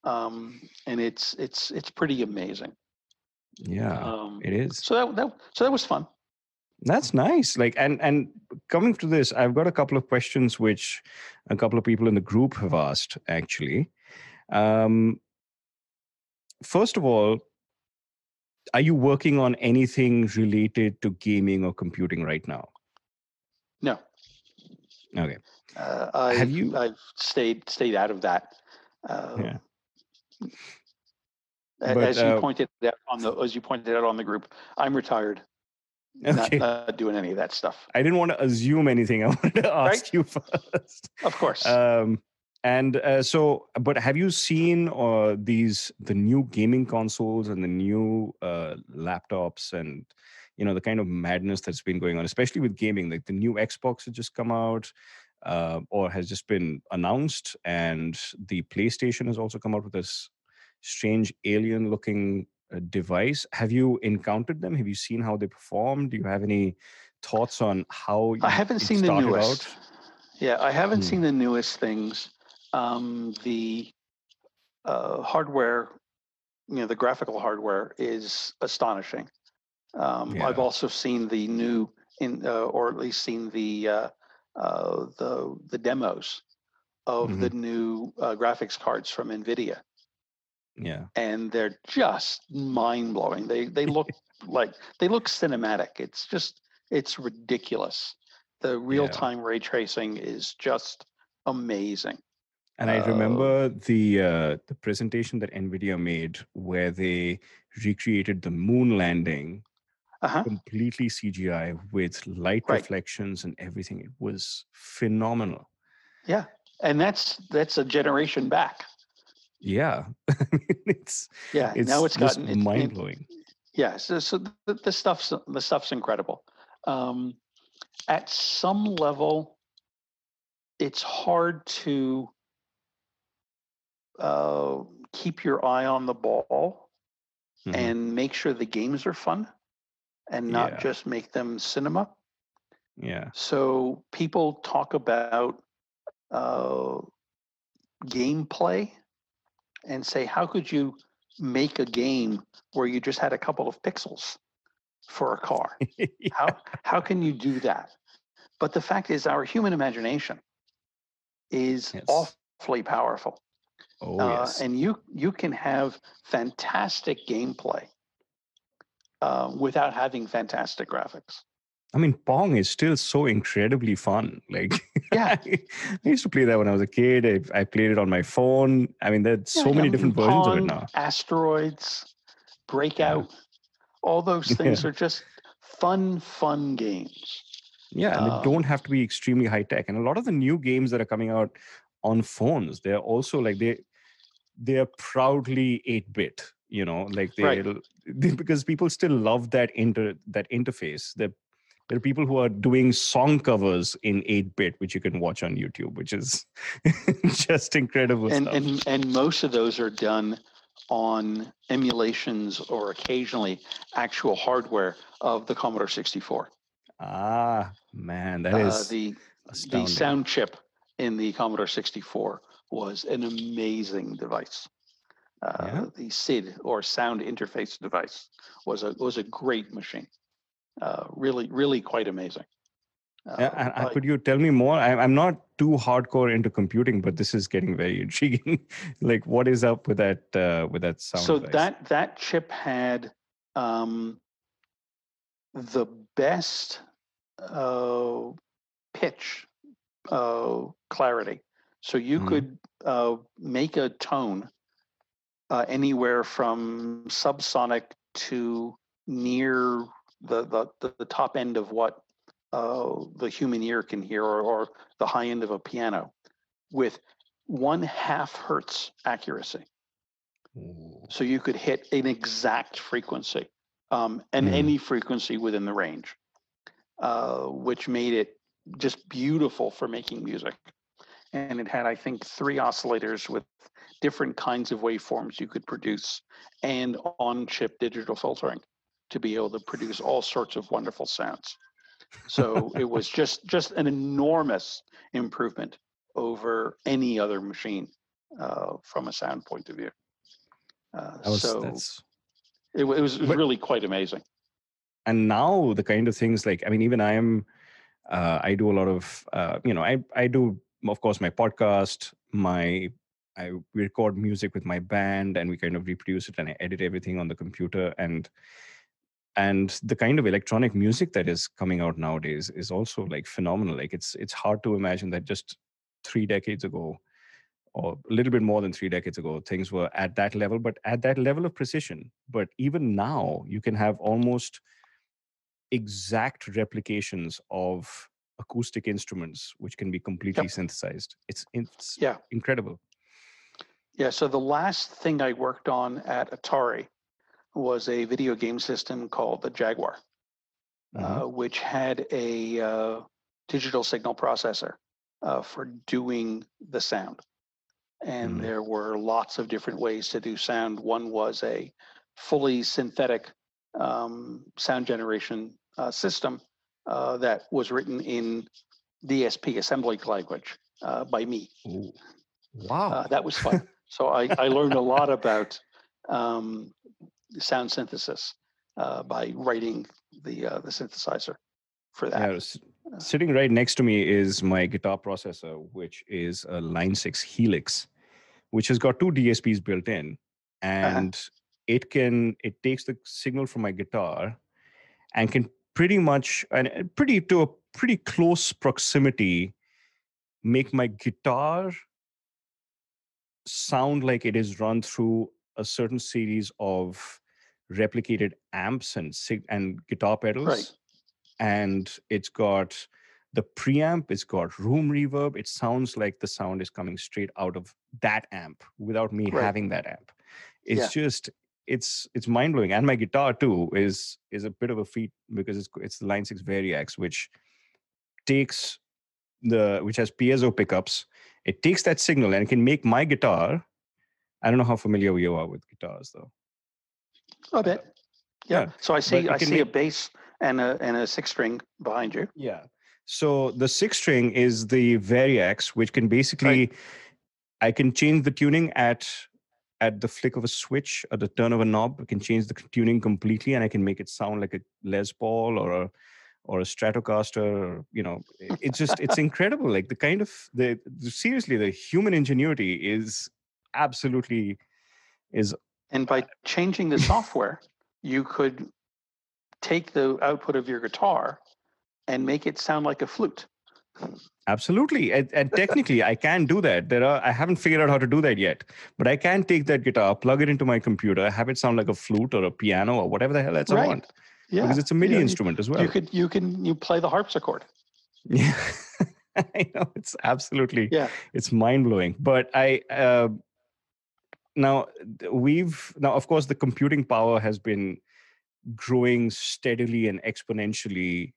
um, and it's it's it's pretty amazing. Yeah, um, it is. So that that so that was fun. That's nice. Like, and, and coming to this, I've got a couple of questions, which a couple of people in the group have asked, actually. Um, first of all, are you working on anything related to gaming or computing right now? No. Okay. Uh, I, have you? I've stayed, stayed out of that. Uh, yeah. But, as you uh, pointed out on the, as you pointed out on the group, I'm retired. Okay. Not uh, doing any of that stuff. I didn't want to assume anything. I wanted to ask right? you first. Of course. Um, and uh, so, but have you seen uh, these, the new gaming consoles and the new uh, laptops and, you know, the kind of madness that's been going on, especially with gaming, like the new Xbox has just come out uh, or has just been announced. And the PlayStation has also come out with this strange alien looking device. Have you encountered them? Have you seen how they perform? Do you have any thoughts on how you I haven't seen the newest. Out? Yeah, I haven't hmm. seen the newest things. Um, the uh, hardware, you know, the graphical hardware is astonishing. Um, yeah. I've also seen the new, in uh, or at least seen the uh, uh, the the demos of mm-hmm. the new uh, graphics cards from NVIDIA. Yeah, and they're just mind blowing. They they look like they look cinematic. It's just it's ridiculous. The real time yeah. ray tracing is just amazing. And uh, I remember the uh, the presentation that NVIDIA made where they recreated the moon landing uh-huh. completely C G I with light right. reflections and everything. It was phenomenal. Yeah, and that's that's a generation back. Yeah, it's yeah. It's now it's gotten it's, mind blowing. It, yeah, so so the, the stuff's the stuff's incredible. Um, at some level, it's hard to uh, keep your eye on the ball mm-hmm. and make sure the games are fun and not yeah. just make them cinema. Yeah. So people talk about uh, gameplay. And say, how could you make a game where you just had a couple of pixels for a car? yeah. How how can you do that? But the fact is, our human imagination is yes. awfully powerful. Oh uh, yes. And you you can have fantastic gameplay uh, without having fantastic graphics. I mean, Pong is still so incredibly fun. Like, yeah, I used to play that when I was a kid. I, I played it on my phone. I mean, there's yeah, so many I mean, different Pong, versions of it now. Asteroids, Breakout, yeah. all those things yeah. are just fun, fun games. Yeah, and um, they don't have to be extremely high tech. And a lot of the new games that are coming out on phones, they're also like they they are proudly eight-bit. You know, like they, right. they because people still love that inter that interface. They're There are people who are doing song covers in eight-bit, which you can watch on YouTube, which is just incredible and, stuff. And and most of those are done on emulations or occasionally actual hardware of the Commodore sixty-four. Ah, man, that is uh, the astounding. The sound chip in the Commodore sixty-four was an amazing device. Uh, yeah. The S I D or sound interface device was a was a great machine. Uh, really, really quite amazing. Uh, yeah, and could you tell me more? I, I'm not too hardcore into computing, but this is getting very intriguing. Like, what is up with that? Uh, with that sound? So device? that that chip had um, the best uh, pitch uh, clarity, so you mm. could uh, make a tone uh, anywhere from subsonic to near. The, the the top end of what uh, the human ear can hear, or, or the high end of a piano, with one half hertz accuracy. Ooh. So you could hit an exact frequency um, and mm. any frequency within the range, uh, which made it just beautiful for making music. And it had, I think, three oscillators with different kinds of waveforms you could produce, and on-chip digital filtering to be able to produce all sorts of wonderful sounds. So it was just just an enormous improvement over any other machine uh, from a sound point of view. Uh, that was, so that's... it, it was, it was but, really quite amazing. And now the kind of things like, I mean, even I am, uh, I do a lot of, uh, you know, I, I do, of course, my podcast, my, I record music with my band, and we kind of reproduce it, and I edit everything on the computer. And And the kind of electronic music that is coming out nowadays is also like phenomenal. Like it's it's hard to imagine that just three decades ago, or a little bit more than three decades ago, things were at that level, but at that level of precision. But even now, you can have almost exact replications of acoustic instruments, which can be completely yep. synthesized. It's, it's yeah. incredible. Yeah, so the last thing I worked on at Atari was a video game system called the Jaguar, uh-huh. uh, which had a uh, digital signal processor uh, for doing the sound. And mm-hmm. there were lots of different ways to do sound. One was a fully synthetic um, sound generation uh, system uh, that was written in D S P assembly language uh, by me. Ooh. Wow. Uh, that was fun. So I, I learned a lot about um, sound synthesis uh, by writing the uh, the synthesizer for that. Yeah, sitting right next to me is my guitar processor, which is a Line six Helix, which has got two D S Ps built in, and uh-huh. it can it takes the signal from my guitar and can pretty much and pretty to a pretty close proximity make my guitar sound like it is run through a certain series of replicated amps and sig- and guitar pedals. Right. And it's got the preamp, it's got room reverb. It sounds like the sound is coming straight out of that amp without me right. having that amp. It's yeah. just, it's it's mind-blowing. And my guitar too is is a bit of a feat, because it's it's the Line six Variax, which takes the, which has piezo pickups. It takes that signal and it can make my guitar. I don't know how familiar you are with guitars, though. A bit, yeah. yeah. So I see, I see make... a bass and a and a six string behind you. Yeah. So the six string is the Variax, which can basically, right. I can change the tuning at at the flick of a switch, at the turn of a knob. I can change the tuning completely, and I can make it sound like a Les Paul or a or a Stratocaster. Or, you know, it's just it's incredible. Like the kind of the seriously, the human ingenuity is. Absolutely is. And by changing the software, you could take the output of your guitar and make it sound like a flute. Absolutely. And, and technically I can do that. There are, I haven't figured out how to do that yet, but I can take that guitar, plug it into my computer, have it sound like a flute or a piano or whatever the hell that's right. I want. Yeah. Because it's a MIDI yeah, instrument you, as well. You could, you can, you play the harpsichord. Yeah. I know, it's absolutely, yeah. it's mind-blowing. But I, uh, now we've, now of course the computing power has been growing steadily and exponentially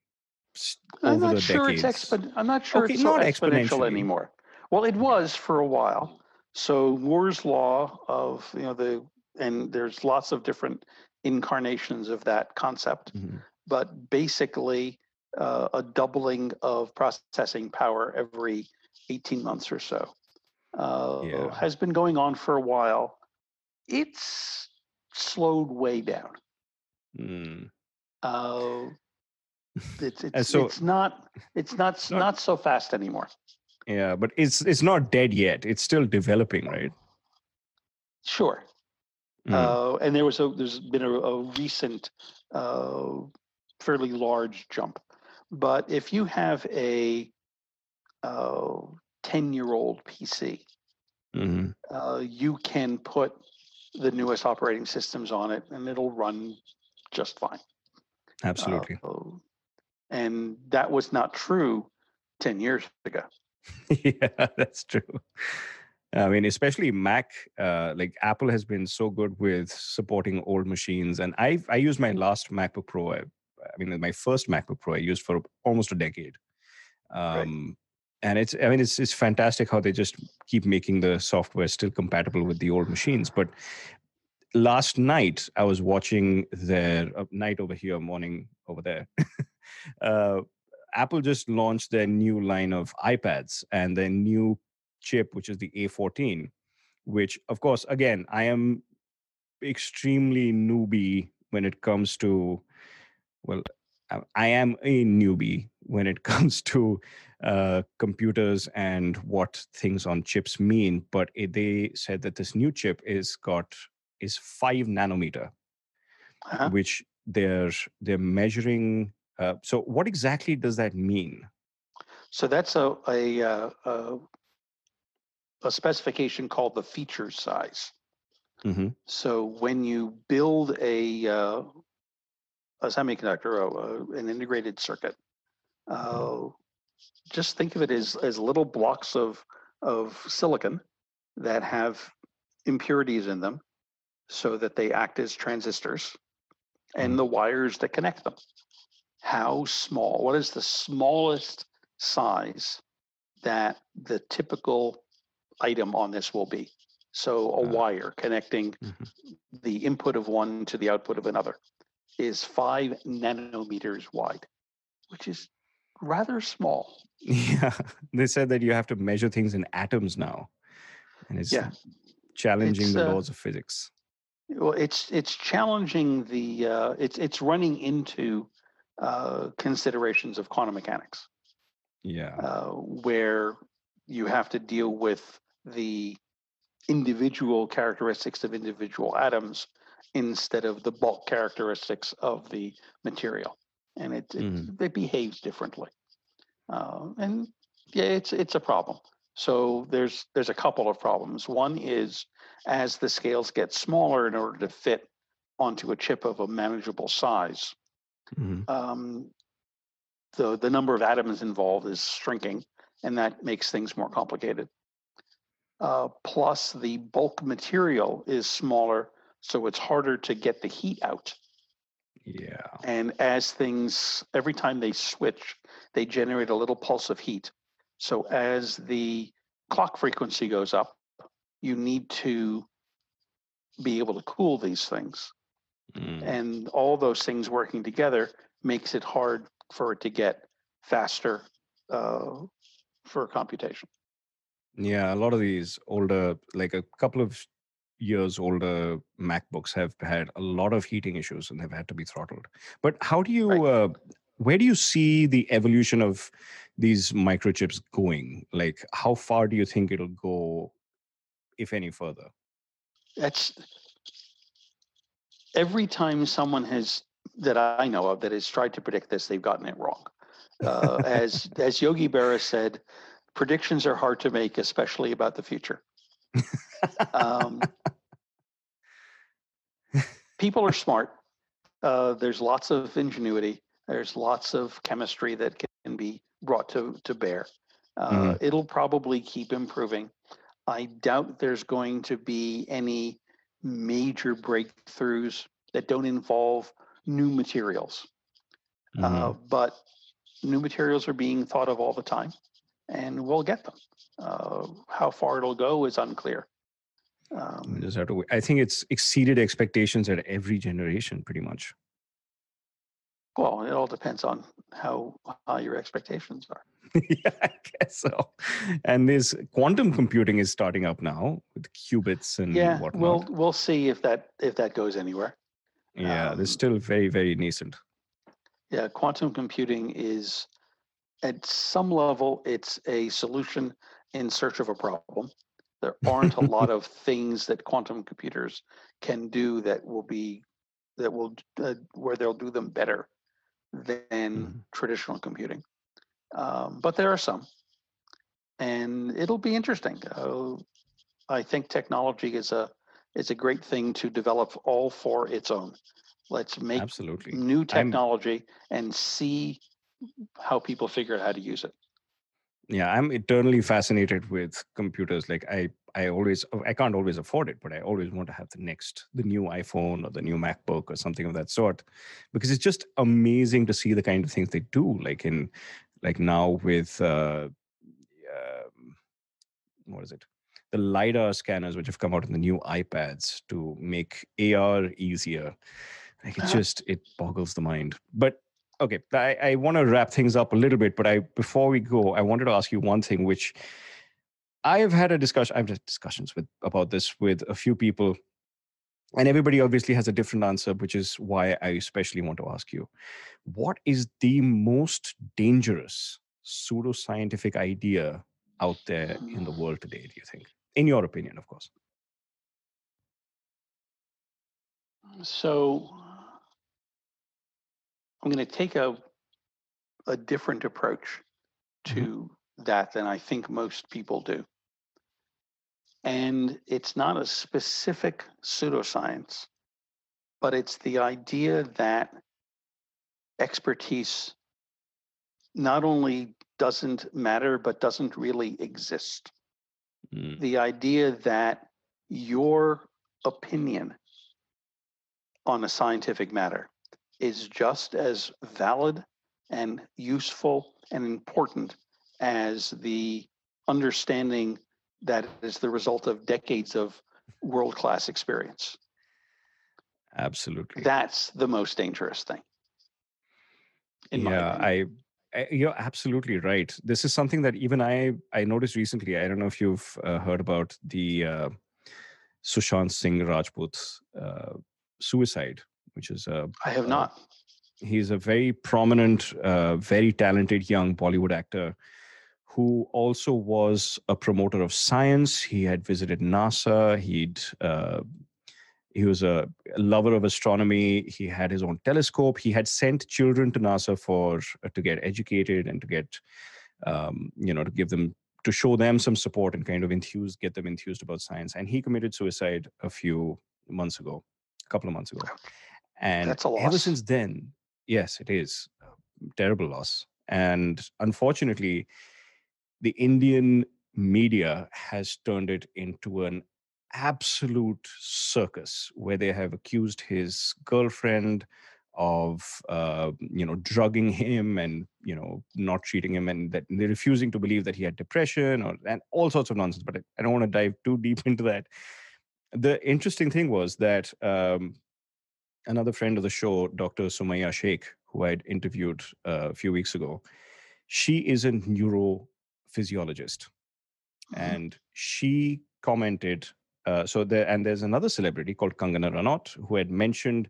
over the decades. I'm not sure it's, expo- I'm not sure okay, it's so not exponential anymore. Well, it was for a while. So Moore's law of, you know, the, and there's lots of different incarnations of that concept, mm-hmm. but basically Uh, a doubling of processing power every eighteen months or so uh, yeah. has been going on for a while. It's slowed way down. Mm. Uh, it's it's, so, it's not it's not, not not so fast anymore. Yeah, but it's it's not dead yet. It's still developing, right? Sure. Mm. Uh, and there was a there's been a, a recent, uh, fairly large jump. But if you have a ten-year-old P C, mm-hmm. uh, you can put the newest operating systems on it, and it'll run just fine. Absolutely. Uh, and that was not true ten years ago. Yeah, that's true. I mean, especially Mac, uh, like Apple has been so good with supporting old machines. And I I used my last MacBook Pro. I, I mean, my first MacBook Pro I used for almost a decade. Um, right. And it's, I mean, it's it's fantastic how they just keep making the software still compatible with the old machines. But last night I was watching their uh, night over here, morning over there. uh, Apple just launched their new line of iPads and their new chip, which is the A fourteen, which, of course, again, I am extremely newbie when it comes to, well, I am a newbie when it comes to uh, computers and what things on chips mean. But it, they said that this new chip is got is five nanometer, uh-huh. which they're they're measuring. Uh, so, what exactly does that mean? So that's a a. Uh, uh... a specification called the feature size. Mm-hmm. So when you build a uh, a semiconductor, uh, an integrated circuit, uh, just think of it as as little blocks of of silicon that have impurities in them, so that they act as transistors, and the wires that connect them. How small? What is the smallest size that the typical item on this will be? So a uh, wire connecting mm-hmm. the input of one to the output of another is five nanometers wide, which is rather small. Yeah, they said that you have to measure things in atoms now, and it's yeah. challenging it's, the uh, laws of physics. Well, it's it's challenging the uh, it's it's running into uh, considerations of quantum mechanics. Yeah, uh, where you have to deal with the individual characteristics of individual atoms instead of the bulk characteristics of the material, and it it, mm. it behaves differently, uh, and yeah, it's it's a problem. So there's there's a couple of problems. One is, as the scales get smaller in order to fit onto a chip of a manageable size, mm. um, the the number of atoms involved is shrinking, and that makes things more complicated. Uh, plus, the bulk material is smaller, so it's harder to get the heat out. Yeah. And as things, every time they switch, they generate a little pulse of heat. So as the clock frequency goes up, you need to be able to cool these things. Mm. And all those things working together makes it hard for it to get faster uh, for computation. Yeah, a lot of these older, like a couple of years older MacBooks have had a lot of heating issues and have had to be throttled. But how do you, right. uh, where do you see the evolution of these microchips going? Like, how far do you think it'll go, if any further? That's, every time someone has, that I know of, that has tried to predict this, they've gotten it wrong. uh, as as Yogi Berra said, predictions are hard to make, especially about the future. Um, people are smart. Uh, there's lots of ingenuity. There's lots of chemistry that can be brought to, to bear. Uh, mm-hmm. It'll probably keep improving. I doubt there's going to be any major breakthroughs that don't involve new materials. Mm-hmm. Uh, but new materials are being thought of all the time, and we'll get them. Uh, how far it'll go is unclear. Um, just have to wait. I think it's exceeded expectations at every generation, pretty much. Well, it all depends on how high your expectations are. Yeah, I guess so. And this quantum computing is starting up now with qubits and yeah, whatnot. We'll we'll see if that if that goes anywhere. Yeah, um, it's still very, very nascent. Yeah, quantum computing is, at some level, it's a solution in search of a problem. There aren't a lot of things that quantum computers can do that will be, that will, uh, where they'll do them better than mm-hmm. traditional computing. Um, but there are some, and it'll be interesting. Uh, I think technology is a is a great thing to develop all for its own. Let's make Absolutely. new technology I'm, and see how people figure out how to use it. Yeah, I'm eternally fascinated with computers. Like I, I always, I can't always afford it, but I always want to have the next, the new iPhone or the new MacBook or something of that sort, because it's just amazing to see the kind of things they do. Like in, like now with, uh, um, what is it? The LiDAR scanners, which have come out in the new iPads to make A R easier. Like it just, it boggles the mind. But okay, I, I want to wrap things up a little bit, but I before we go, I wanted to ask you one thing, which I have had a discussion, I've had discussions with about this with a few people, and everybody obviously has a different answer, which is why I especially want to ask you, what is the most dangerous pseudoscientific idea out there in the world today, do you think? In your opinion, of course. So I'm going to take a a different approach to mm-hmm. that than I think most people do. And it's not a specific pseudoscience, but it's the idea that expertise not only doesn't matter, but doesn't really exist. Mm. The idea that your opinion on a scientific matter is just as valid and useful and important as the understanding that is the result of decades of world-class experience. Absolutely. That's the most dangerous thing. In yeah, I, I, you're absolutely right. This is something that even I, I noticed recently. I don't know if you've uh, heard about the uh, Sushant Singh Rajput's uh, suicide. Which is a, I have not. Uh, he's a very prominent, uh, very talented young Bollywood actor who also was a promoter of science. He had visited NASA. He'd uh, he was a lover of astronomy. He had his own telescope. He had sent children to NASA for uh, to get educated and to get um, you know to give them to show them some support and kind of enthused, get them enthused about science. And he committed suicide a few months ago, a couple of months ago. And that's a loss. Ever since then, yes, it is a terrible loss. And unfortunately, the Indian media has turned it into an absolute circus where they have accused his girlfriend of, uh, you know, drugging him and, you know, not treating him, and that they're refusing to believe that he had depression or and all sorts of nonsense. But I don't want to dive too deep into that. The interesting thing was that... Um, Another friend of the show, Doctor Sumaya Sheikh, who I'd interviewed uh, a few weeks ago, she is a neurophysiologist. Mm-hmm. And she commented, uh, so there, and there's another celebrity called Kangana Ranaut who had mentioned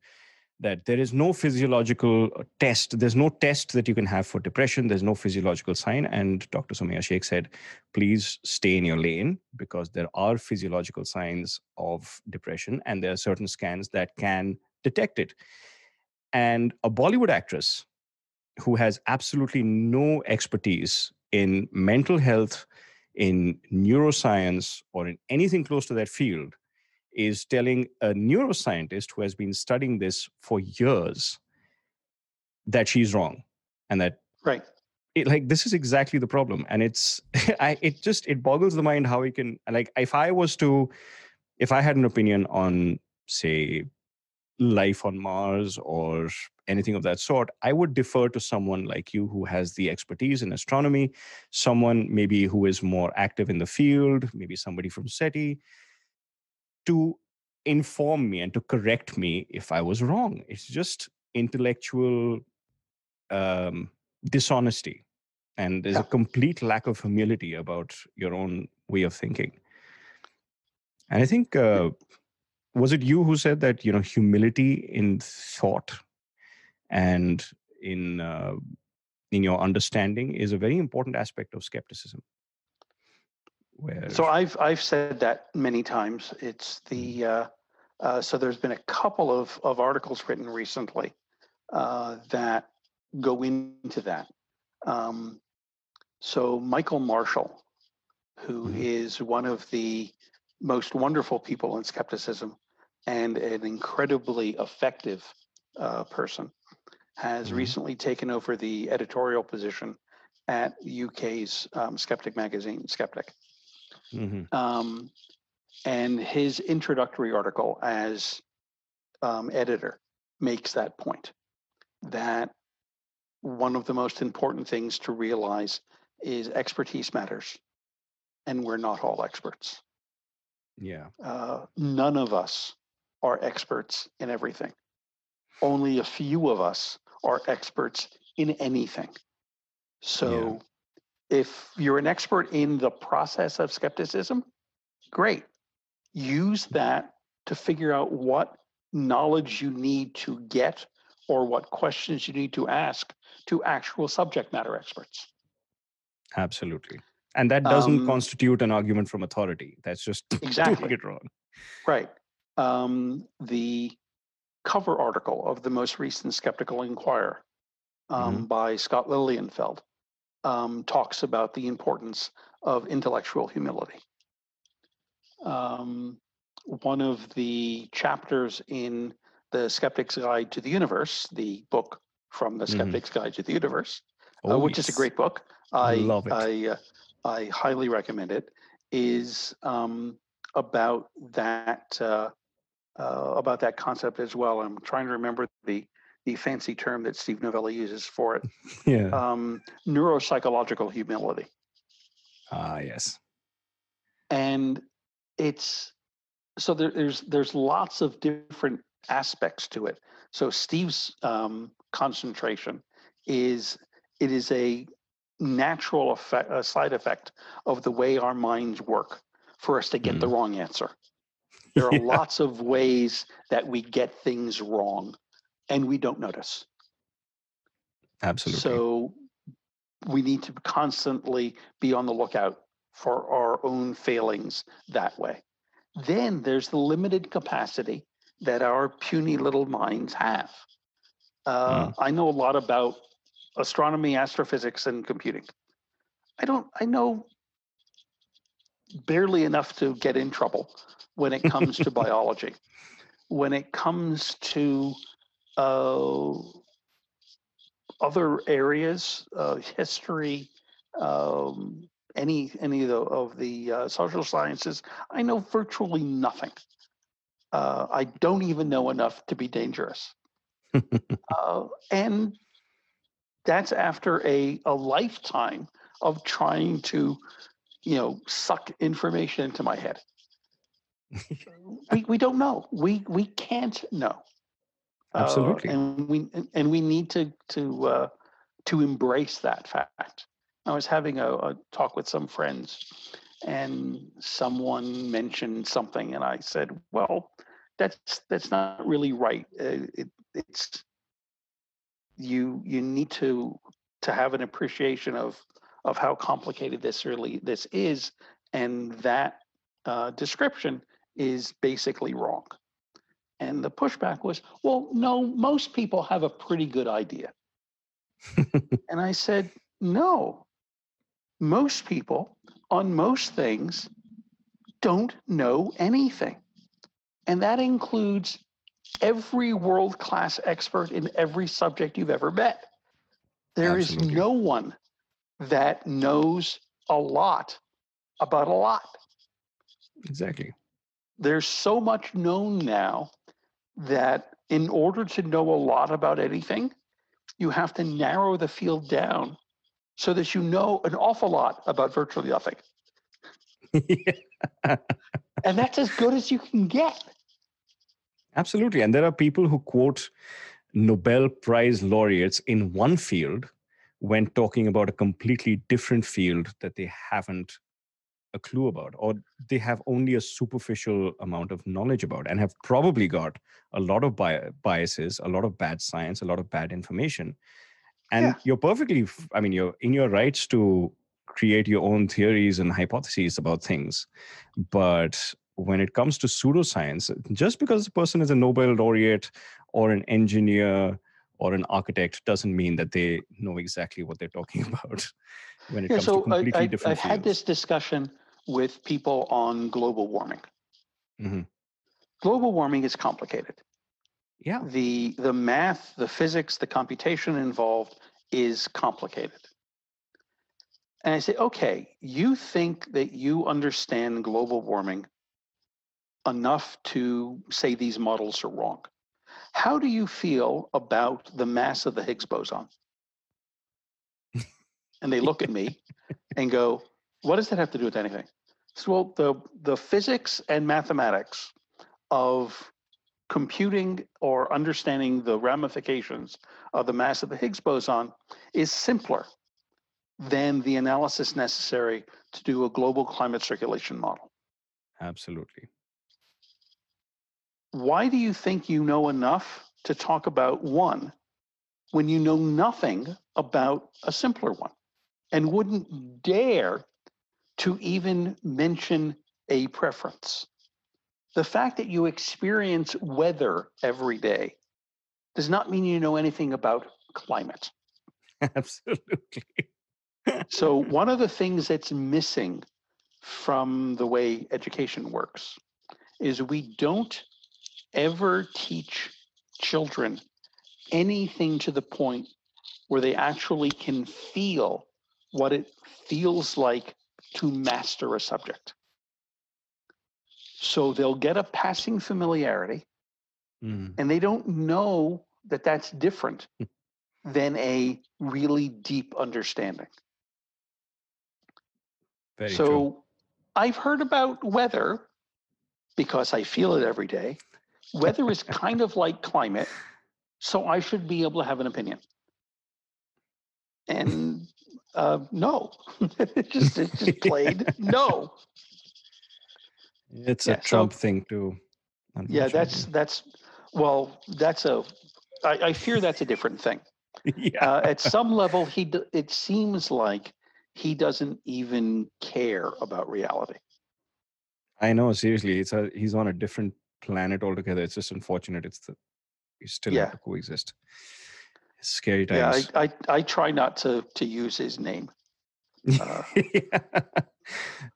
that there is no physiological test. There's no test that you can have for depression. There's no physiological sign. And Doctor Sumaya Sheikh said, please stay in your lane because there are physiological signs of depression and there are certain scans that can detected. And a Bollywood actress who has absolutely no expertise in mental health, in neuroscience, or in anything close to that field, is telling a neuroscientist who has been studying this for years that she's wrong. And that right. It, like, this is exactly the problem. And it's, I, it just, it boggles the mind how we can, like, if I was to, if I had an opinion on, say, life on Mars or anything of that sort, I would defer to someone like you who has the expertise in astronomy, someone maybe who is more active in the field, maybe somebody from SETI, to inform me and to correct me if I was wrong. It's just intellectual um, dishonesty. And there's yeah. a complete lack of humility about your own way of thinking. And I think... Uh, Was it you who said that, you know, humility in thought and in uh, in your understanding is a very important aspect of skepticism? Where... So I've I've said that many times. It's the uh, uh, so there's been a couple of, of articles written recently uh, that go into that. Um, so Michael Marshall, who mm-hmm. is one of the most wonderful people in skepticism and an incredibly effective uh, person, has mm-hmm. recently taken over the editorial position at U K's um, Skeptic magazine, Skeptic. Mm-hmm. Um, and his introductory article as um, editor makes that point, that one of the most important things to realize is expertise matters, and we're not all experts. Yeah. Uh, none of us are experts in everything. Only a few of us are experts in anything. So yeah. If you're an expert in the process of skepticism, great. Use that to figure out what knowledge you need to get or what questions you need to ask to actual subject matter experts. Absolutely. And that doesn't um, constitute an argument from authority. That's just exactly doing it wrong. Right. Um, the cover article of the most recent Skeptical Inquirer um, mm-hmm. by Scott Lilienfeld um, talks about the importance of intellectual humility. Um, one of the chapters in the Skeptic's Guide to the Universe, the book from the Skeptic's mm-hmm. Guide to the Universe, oh, uh, which yes. is a great book. I love it. I, uh, I highly recommend it. Is um, about that uh, uh, about that concept as well. I'm trying to remember the the fancy term that Steve Novelli uses for it. Yeah. Um, neuropsychological humility. Ah, uh, yes. And it's so there, there's there's lots of different aspects to it. So Steve's um, concentration is it is a natural effect, a side effect of the way our minds work for us to get mm. the wrong answer. There are yeah. lots of ways that we get things wrong and we don't notice. Absolutely. So we need to constantly be on the lookout for our own failings that way. Then there's the limited capacity that our puny little minds have. Uh, mm. I know a lot about astronomy, astrophysics, and computing. I don't, I know barely enough to get in trouble when it comes to biology. When it comes to uh, other areas, uh, history, um, any any of the, of the uh, social sciences, I know virtually nothing. Uh, I don't even know enough to be dangerous. uh, and that's after a, a lifetime of trying to, you know, suck information into my head. we we don't know. We we can't know. Absolutely. Uh, and we and we need to to uh, to embrace that fact. I was having a, a talk with some friends, and someone mentioned something, and I said, "Well, that's that's not really right. Uh, it, it's." You you need to to have an appreciation of of how complicated this really this is, and that uh, description is basically wrong. And the pushback was, well, no, most people have a pretty good idea. And I said, no, most people on most things don't know anything, and that includes every world-class expert in every subject you've ever met. There Absolutely. Is no one that knows a lot about a lot. Exactly. There's so much known now that in order to know a lot about anything, you have to narrow the field down so that you know an awful lot about virtually nothing. And that's as good as you can get. Absolutely. And there are people who quote Nobel Prize laureates in one field when talking about a completely different field that they haven't a clue about, or they have only a superficial amount of knowledge about, and have probably got a lot of bi- biases, a lot of bad science, a lot of bad information. And yeah. you're perfectly, I mean, you're in your rights to create your own theories and hypotheses about things. But when it comes to pseudoscience, just because a person is a Nobel laureate or an engineer or an architect doesn't mean that they know exactly what they're talking about when it yeah, comes so to completely I, I, different I've fields. Had this discussion with people on global warming. Mm-hmm. Global warming is complicated. Yeah. The, the math, the physics, the computation involved is complicated. And I say, okay, you think that you understand global warming enough to say these models are wrong. How do you feel about the mass of the Higgs boson? And they look at me and go, what does that have to do with anything? So, well, the, the physics and mathematics of computing or understanding the ramifications of the mass of the Higgs boson is simpler than the analysis necessary to do a global climate circulation model. Absolutely. Why do you think you know enough to talk about one when you know nothing about a simpler one and wouldn't dare to even mention a preference? The fact that you experience weather every day does not mean you know anything about climate. Absolutely. So one of the things that's missing from the way education works is we don't ever teach children anything to the point where they actually can feel what it feels like to master a subject. So they'll get a passing familiarity, mm. and they don't know that that's different than a really deep understanding. Very so true. I've heard about weather because I feel it every day. Weather is kind of like climate, so I should be able to have an opinion. And uh, no, it just it just played no. It's yeah, a Trump so, thing too. Yeah, that's that's well, that's a. I, I fear that's a different thing. Yeah. Uh, at some level, he it seems like he doesn't even care about reality. I know, seriously, it's a, he's on a different planet altogether. It's just unfortunate. It's the you still yeah. have to coexist. It's scary times. Yeah, I, I I try not to to use his name. Uh, yeah.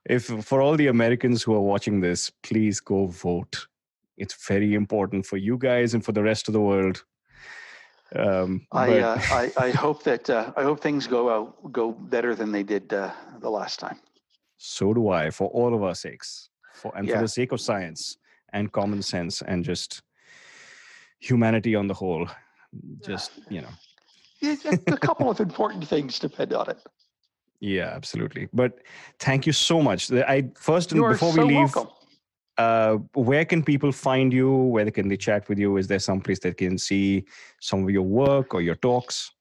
If for all the Americans who are watching this, please go vote. It's very important for you guys and for the rest of the world. Um, I, but... uh, I I hope that uh, I hope things go out, go better than they did uh, the last time. So do I, for all of our sakes, for and yeah. for the sake of science and common sense and just humanity on the whole. Just you know, a couple of important things depend on it. Yeah, absolutely. But thank you so much. I first and before so we leave, uh, where can people find you? Where can they chat with you? Is there some place that can see some of your work or your talks?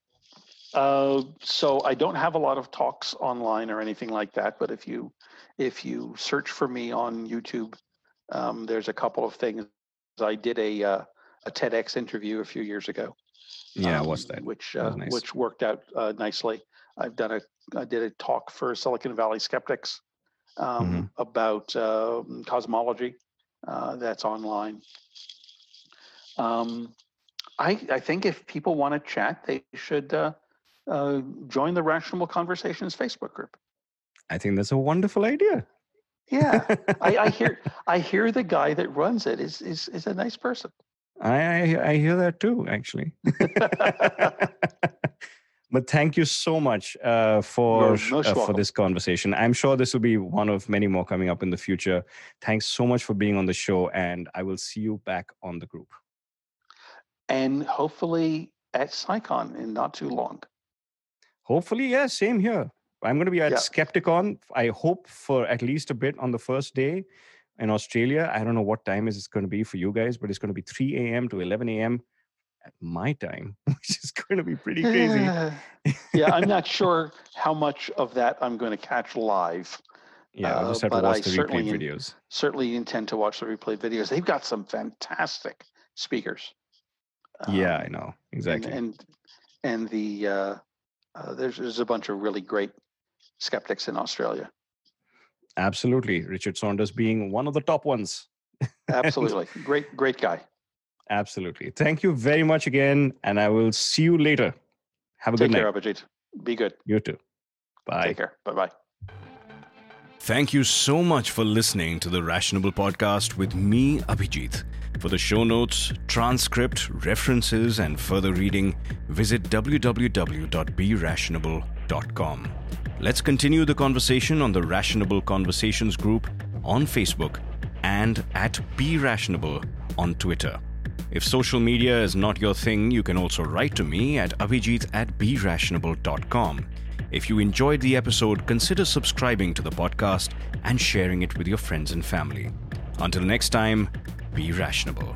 Uh, so I don't have a lot of talks online or anything like that. But if you if you search for me on YouTube, um, there's a couple of things. I did a uh, a TEDx interview a few years ago. Yeah, um, what's that? Which uh, that nice. Which worked out uh, nicely. I've done a I did a talk for Silicon Valley skeptics um, mm-hmm. about uh, cosmology. Uh, that's online. Um, I I think if people want to chat, they should uh, uh, join the Rationable Conversations Facebook group. I think that's a wonderful idea. Yeah, I, I hear I hear the guy that runs it is is is a nice person. I I hear that too, actually. But thank you so much uh, for no, no uh, for this conversation. I'm sure this will be one of many more coming up in the future. Thanks so much for being on the show, and I will see you back on the group. And hopefully at SciCon in not too long. Hopefully, yeah, same here. I'm going to be at yeah. Skepticon, I hope, for at least a bit on the first day in Australia. I don't know what time is it's going to be for you guys, but it's going to be three a.m. to eleven a.m. at my time, which is going to be pretty crazy. Yeah, I'm not sure how much of that I'm going to catch live. Yeah, I'll just have uh, to watch the replay videos. In, certainly intend to watch the replay videos. They've got some fantastic speakers. Um, yeah, I know. Exactly. And and, and the uh, uh, there's, there's a bunch of really great skeptics in Australia. Absolutely. Richard Saunders being one of the top ones. Absolutely. Great, great guy. Absolutely. Thank you very much again, and I will see you later. Have a Take good night. Take care, Abhijit. Be good. You too. Bye. Take care. Bye-bye. Thank you so much for listening to the Rationable Podcast with me, Abhijit. For the show notes, transcript, references, and further reading, visit w w w dot be rationable dot com. Let's continue the conversation on the Rationable Conversations group on Facebook and at Be Rationable on Twitter. If social media is not your thing, you can also write to me at abhijit at be rationable dot com. If you enjoyed the episode, consider subscribing to the podcast and sharing it with your friends and family. Until next time, be rationable.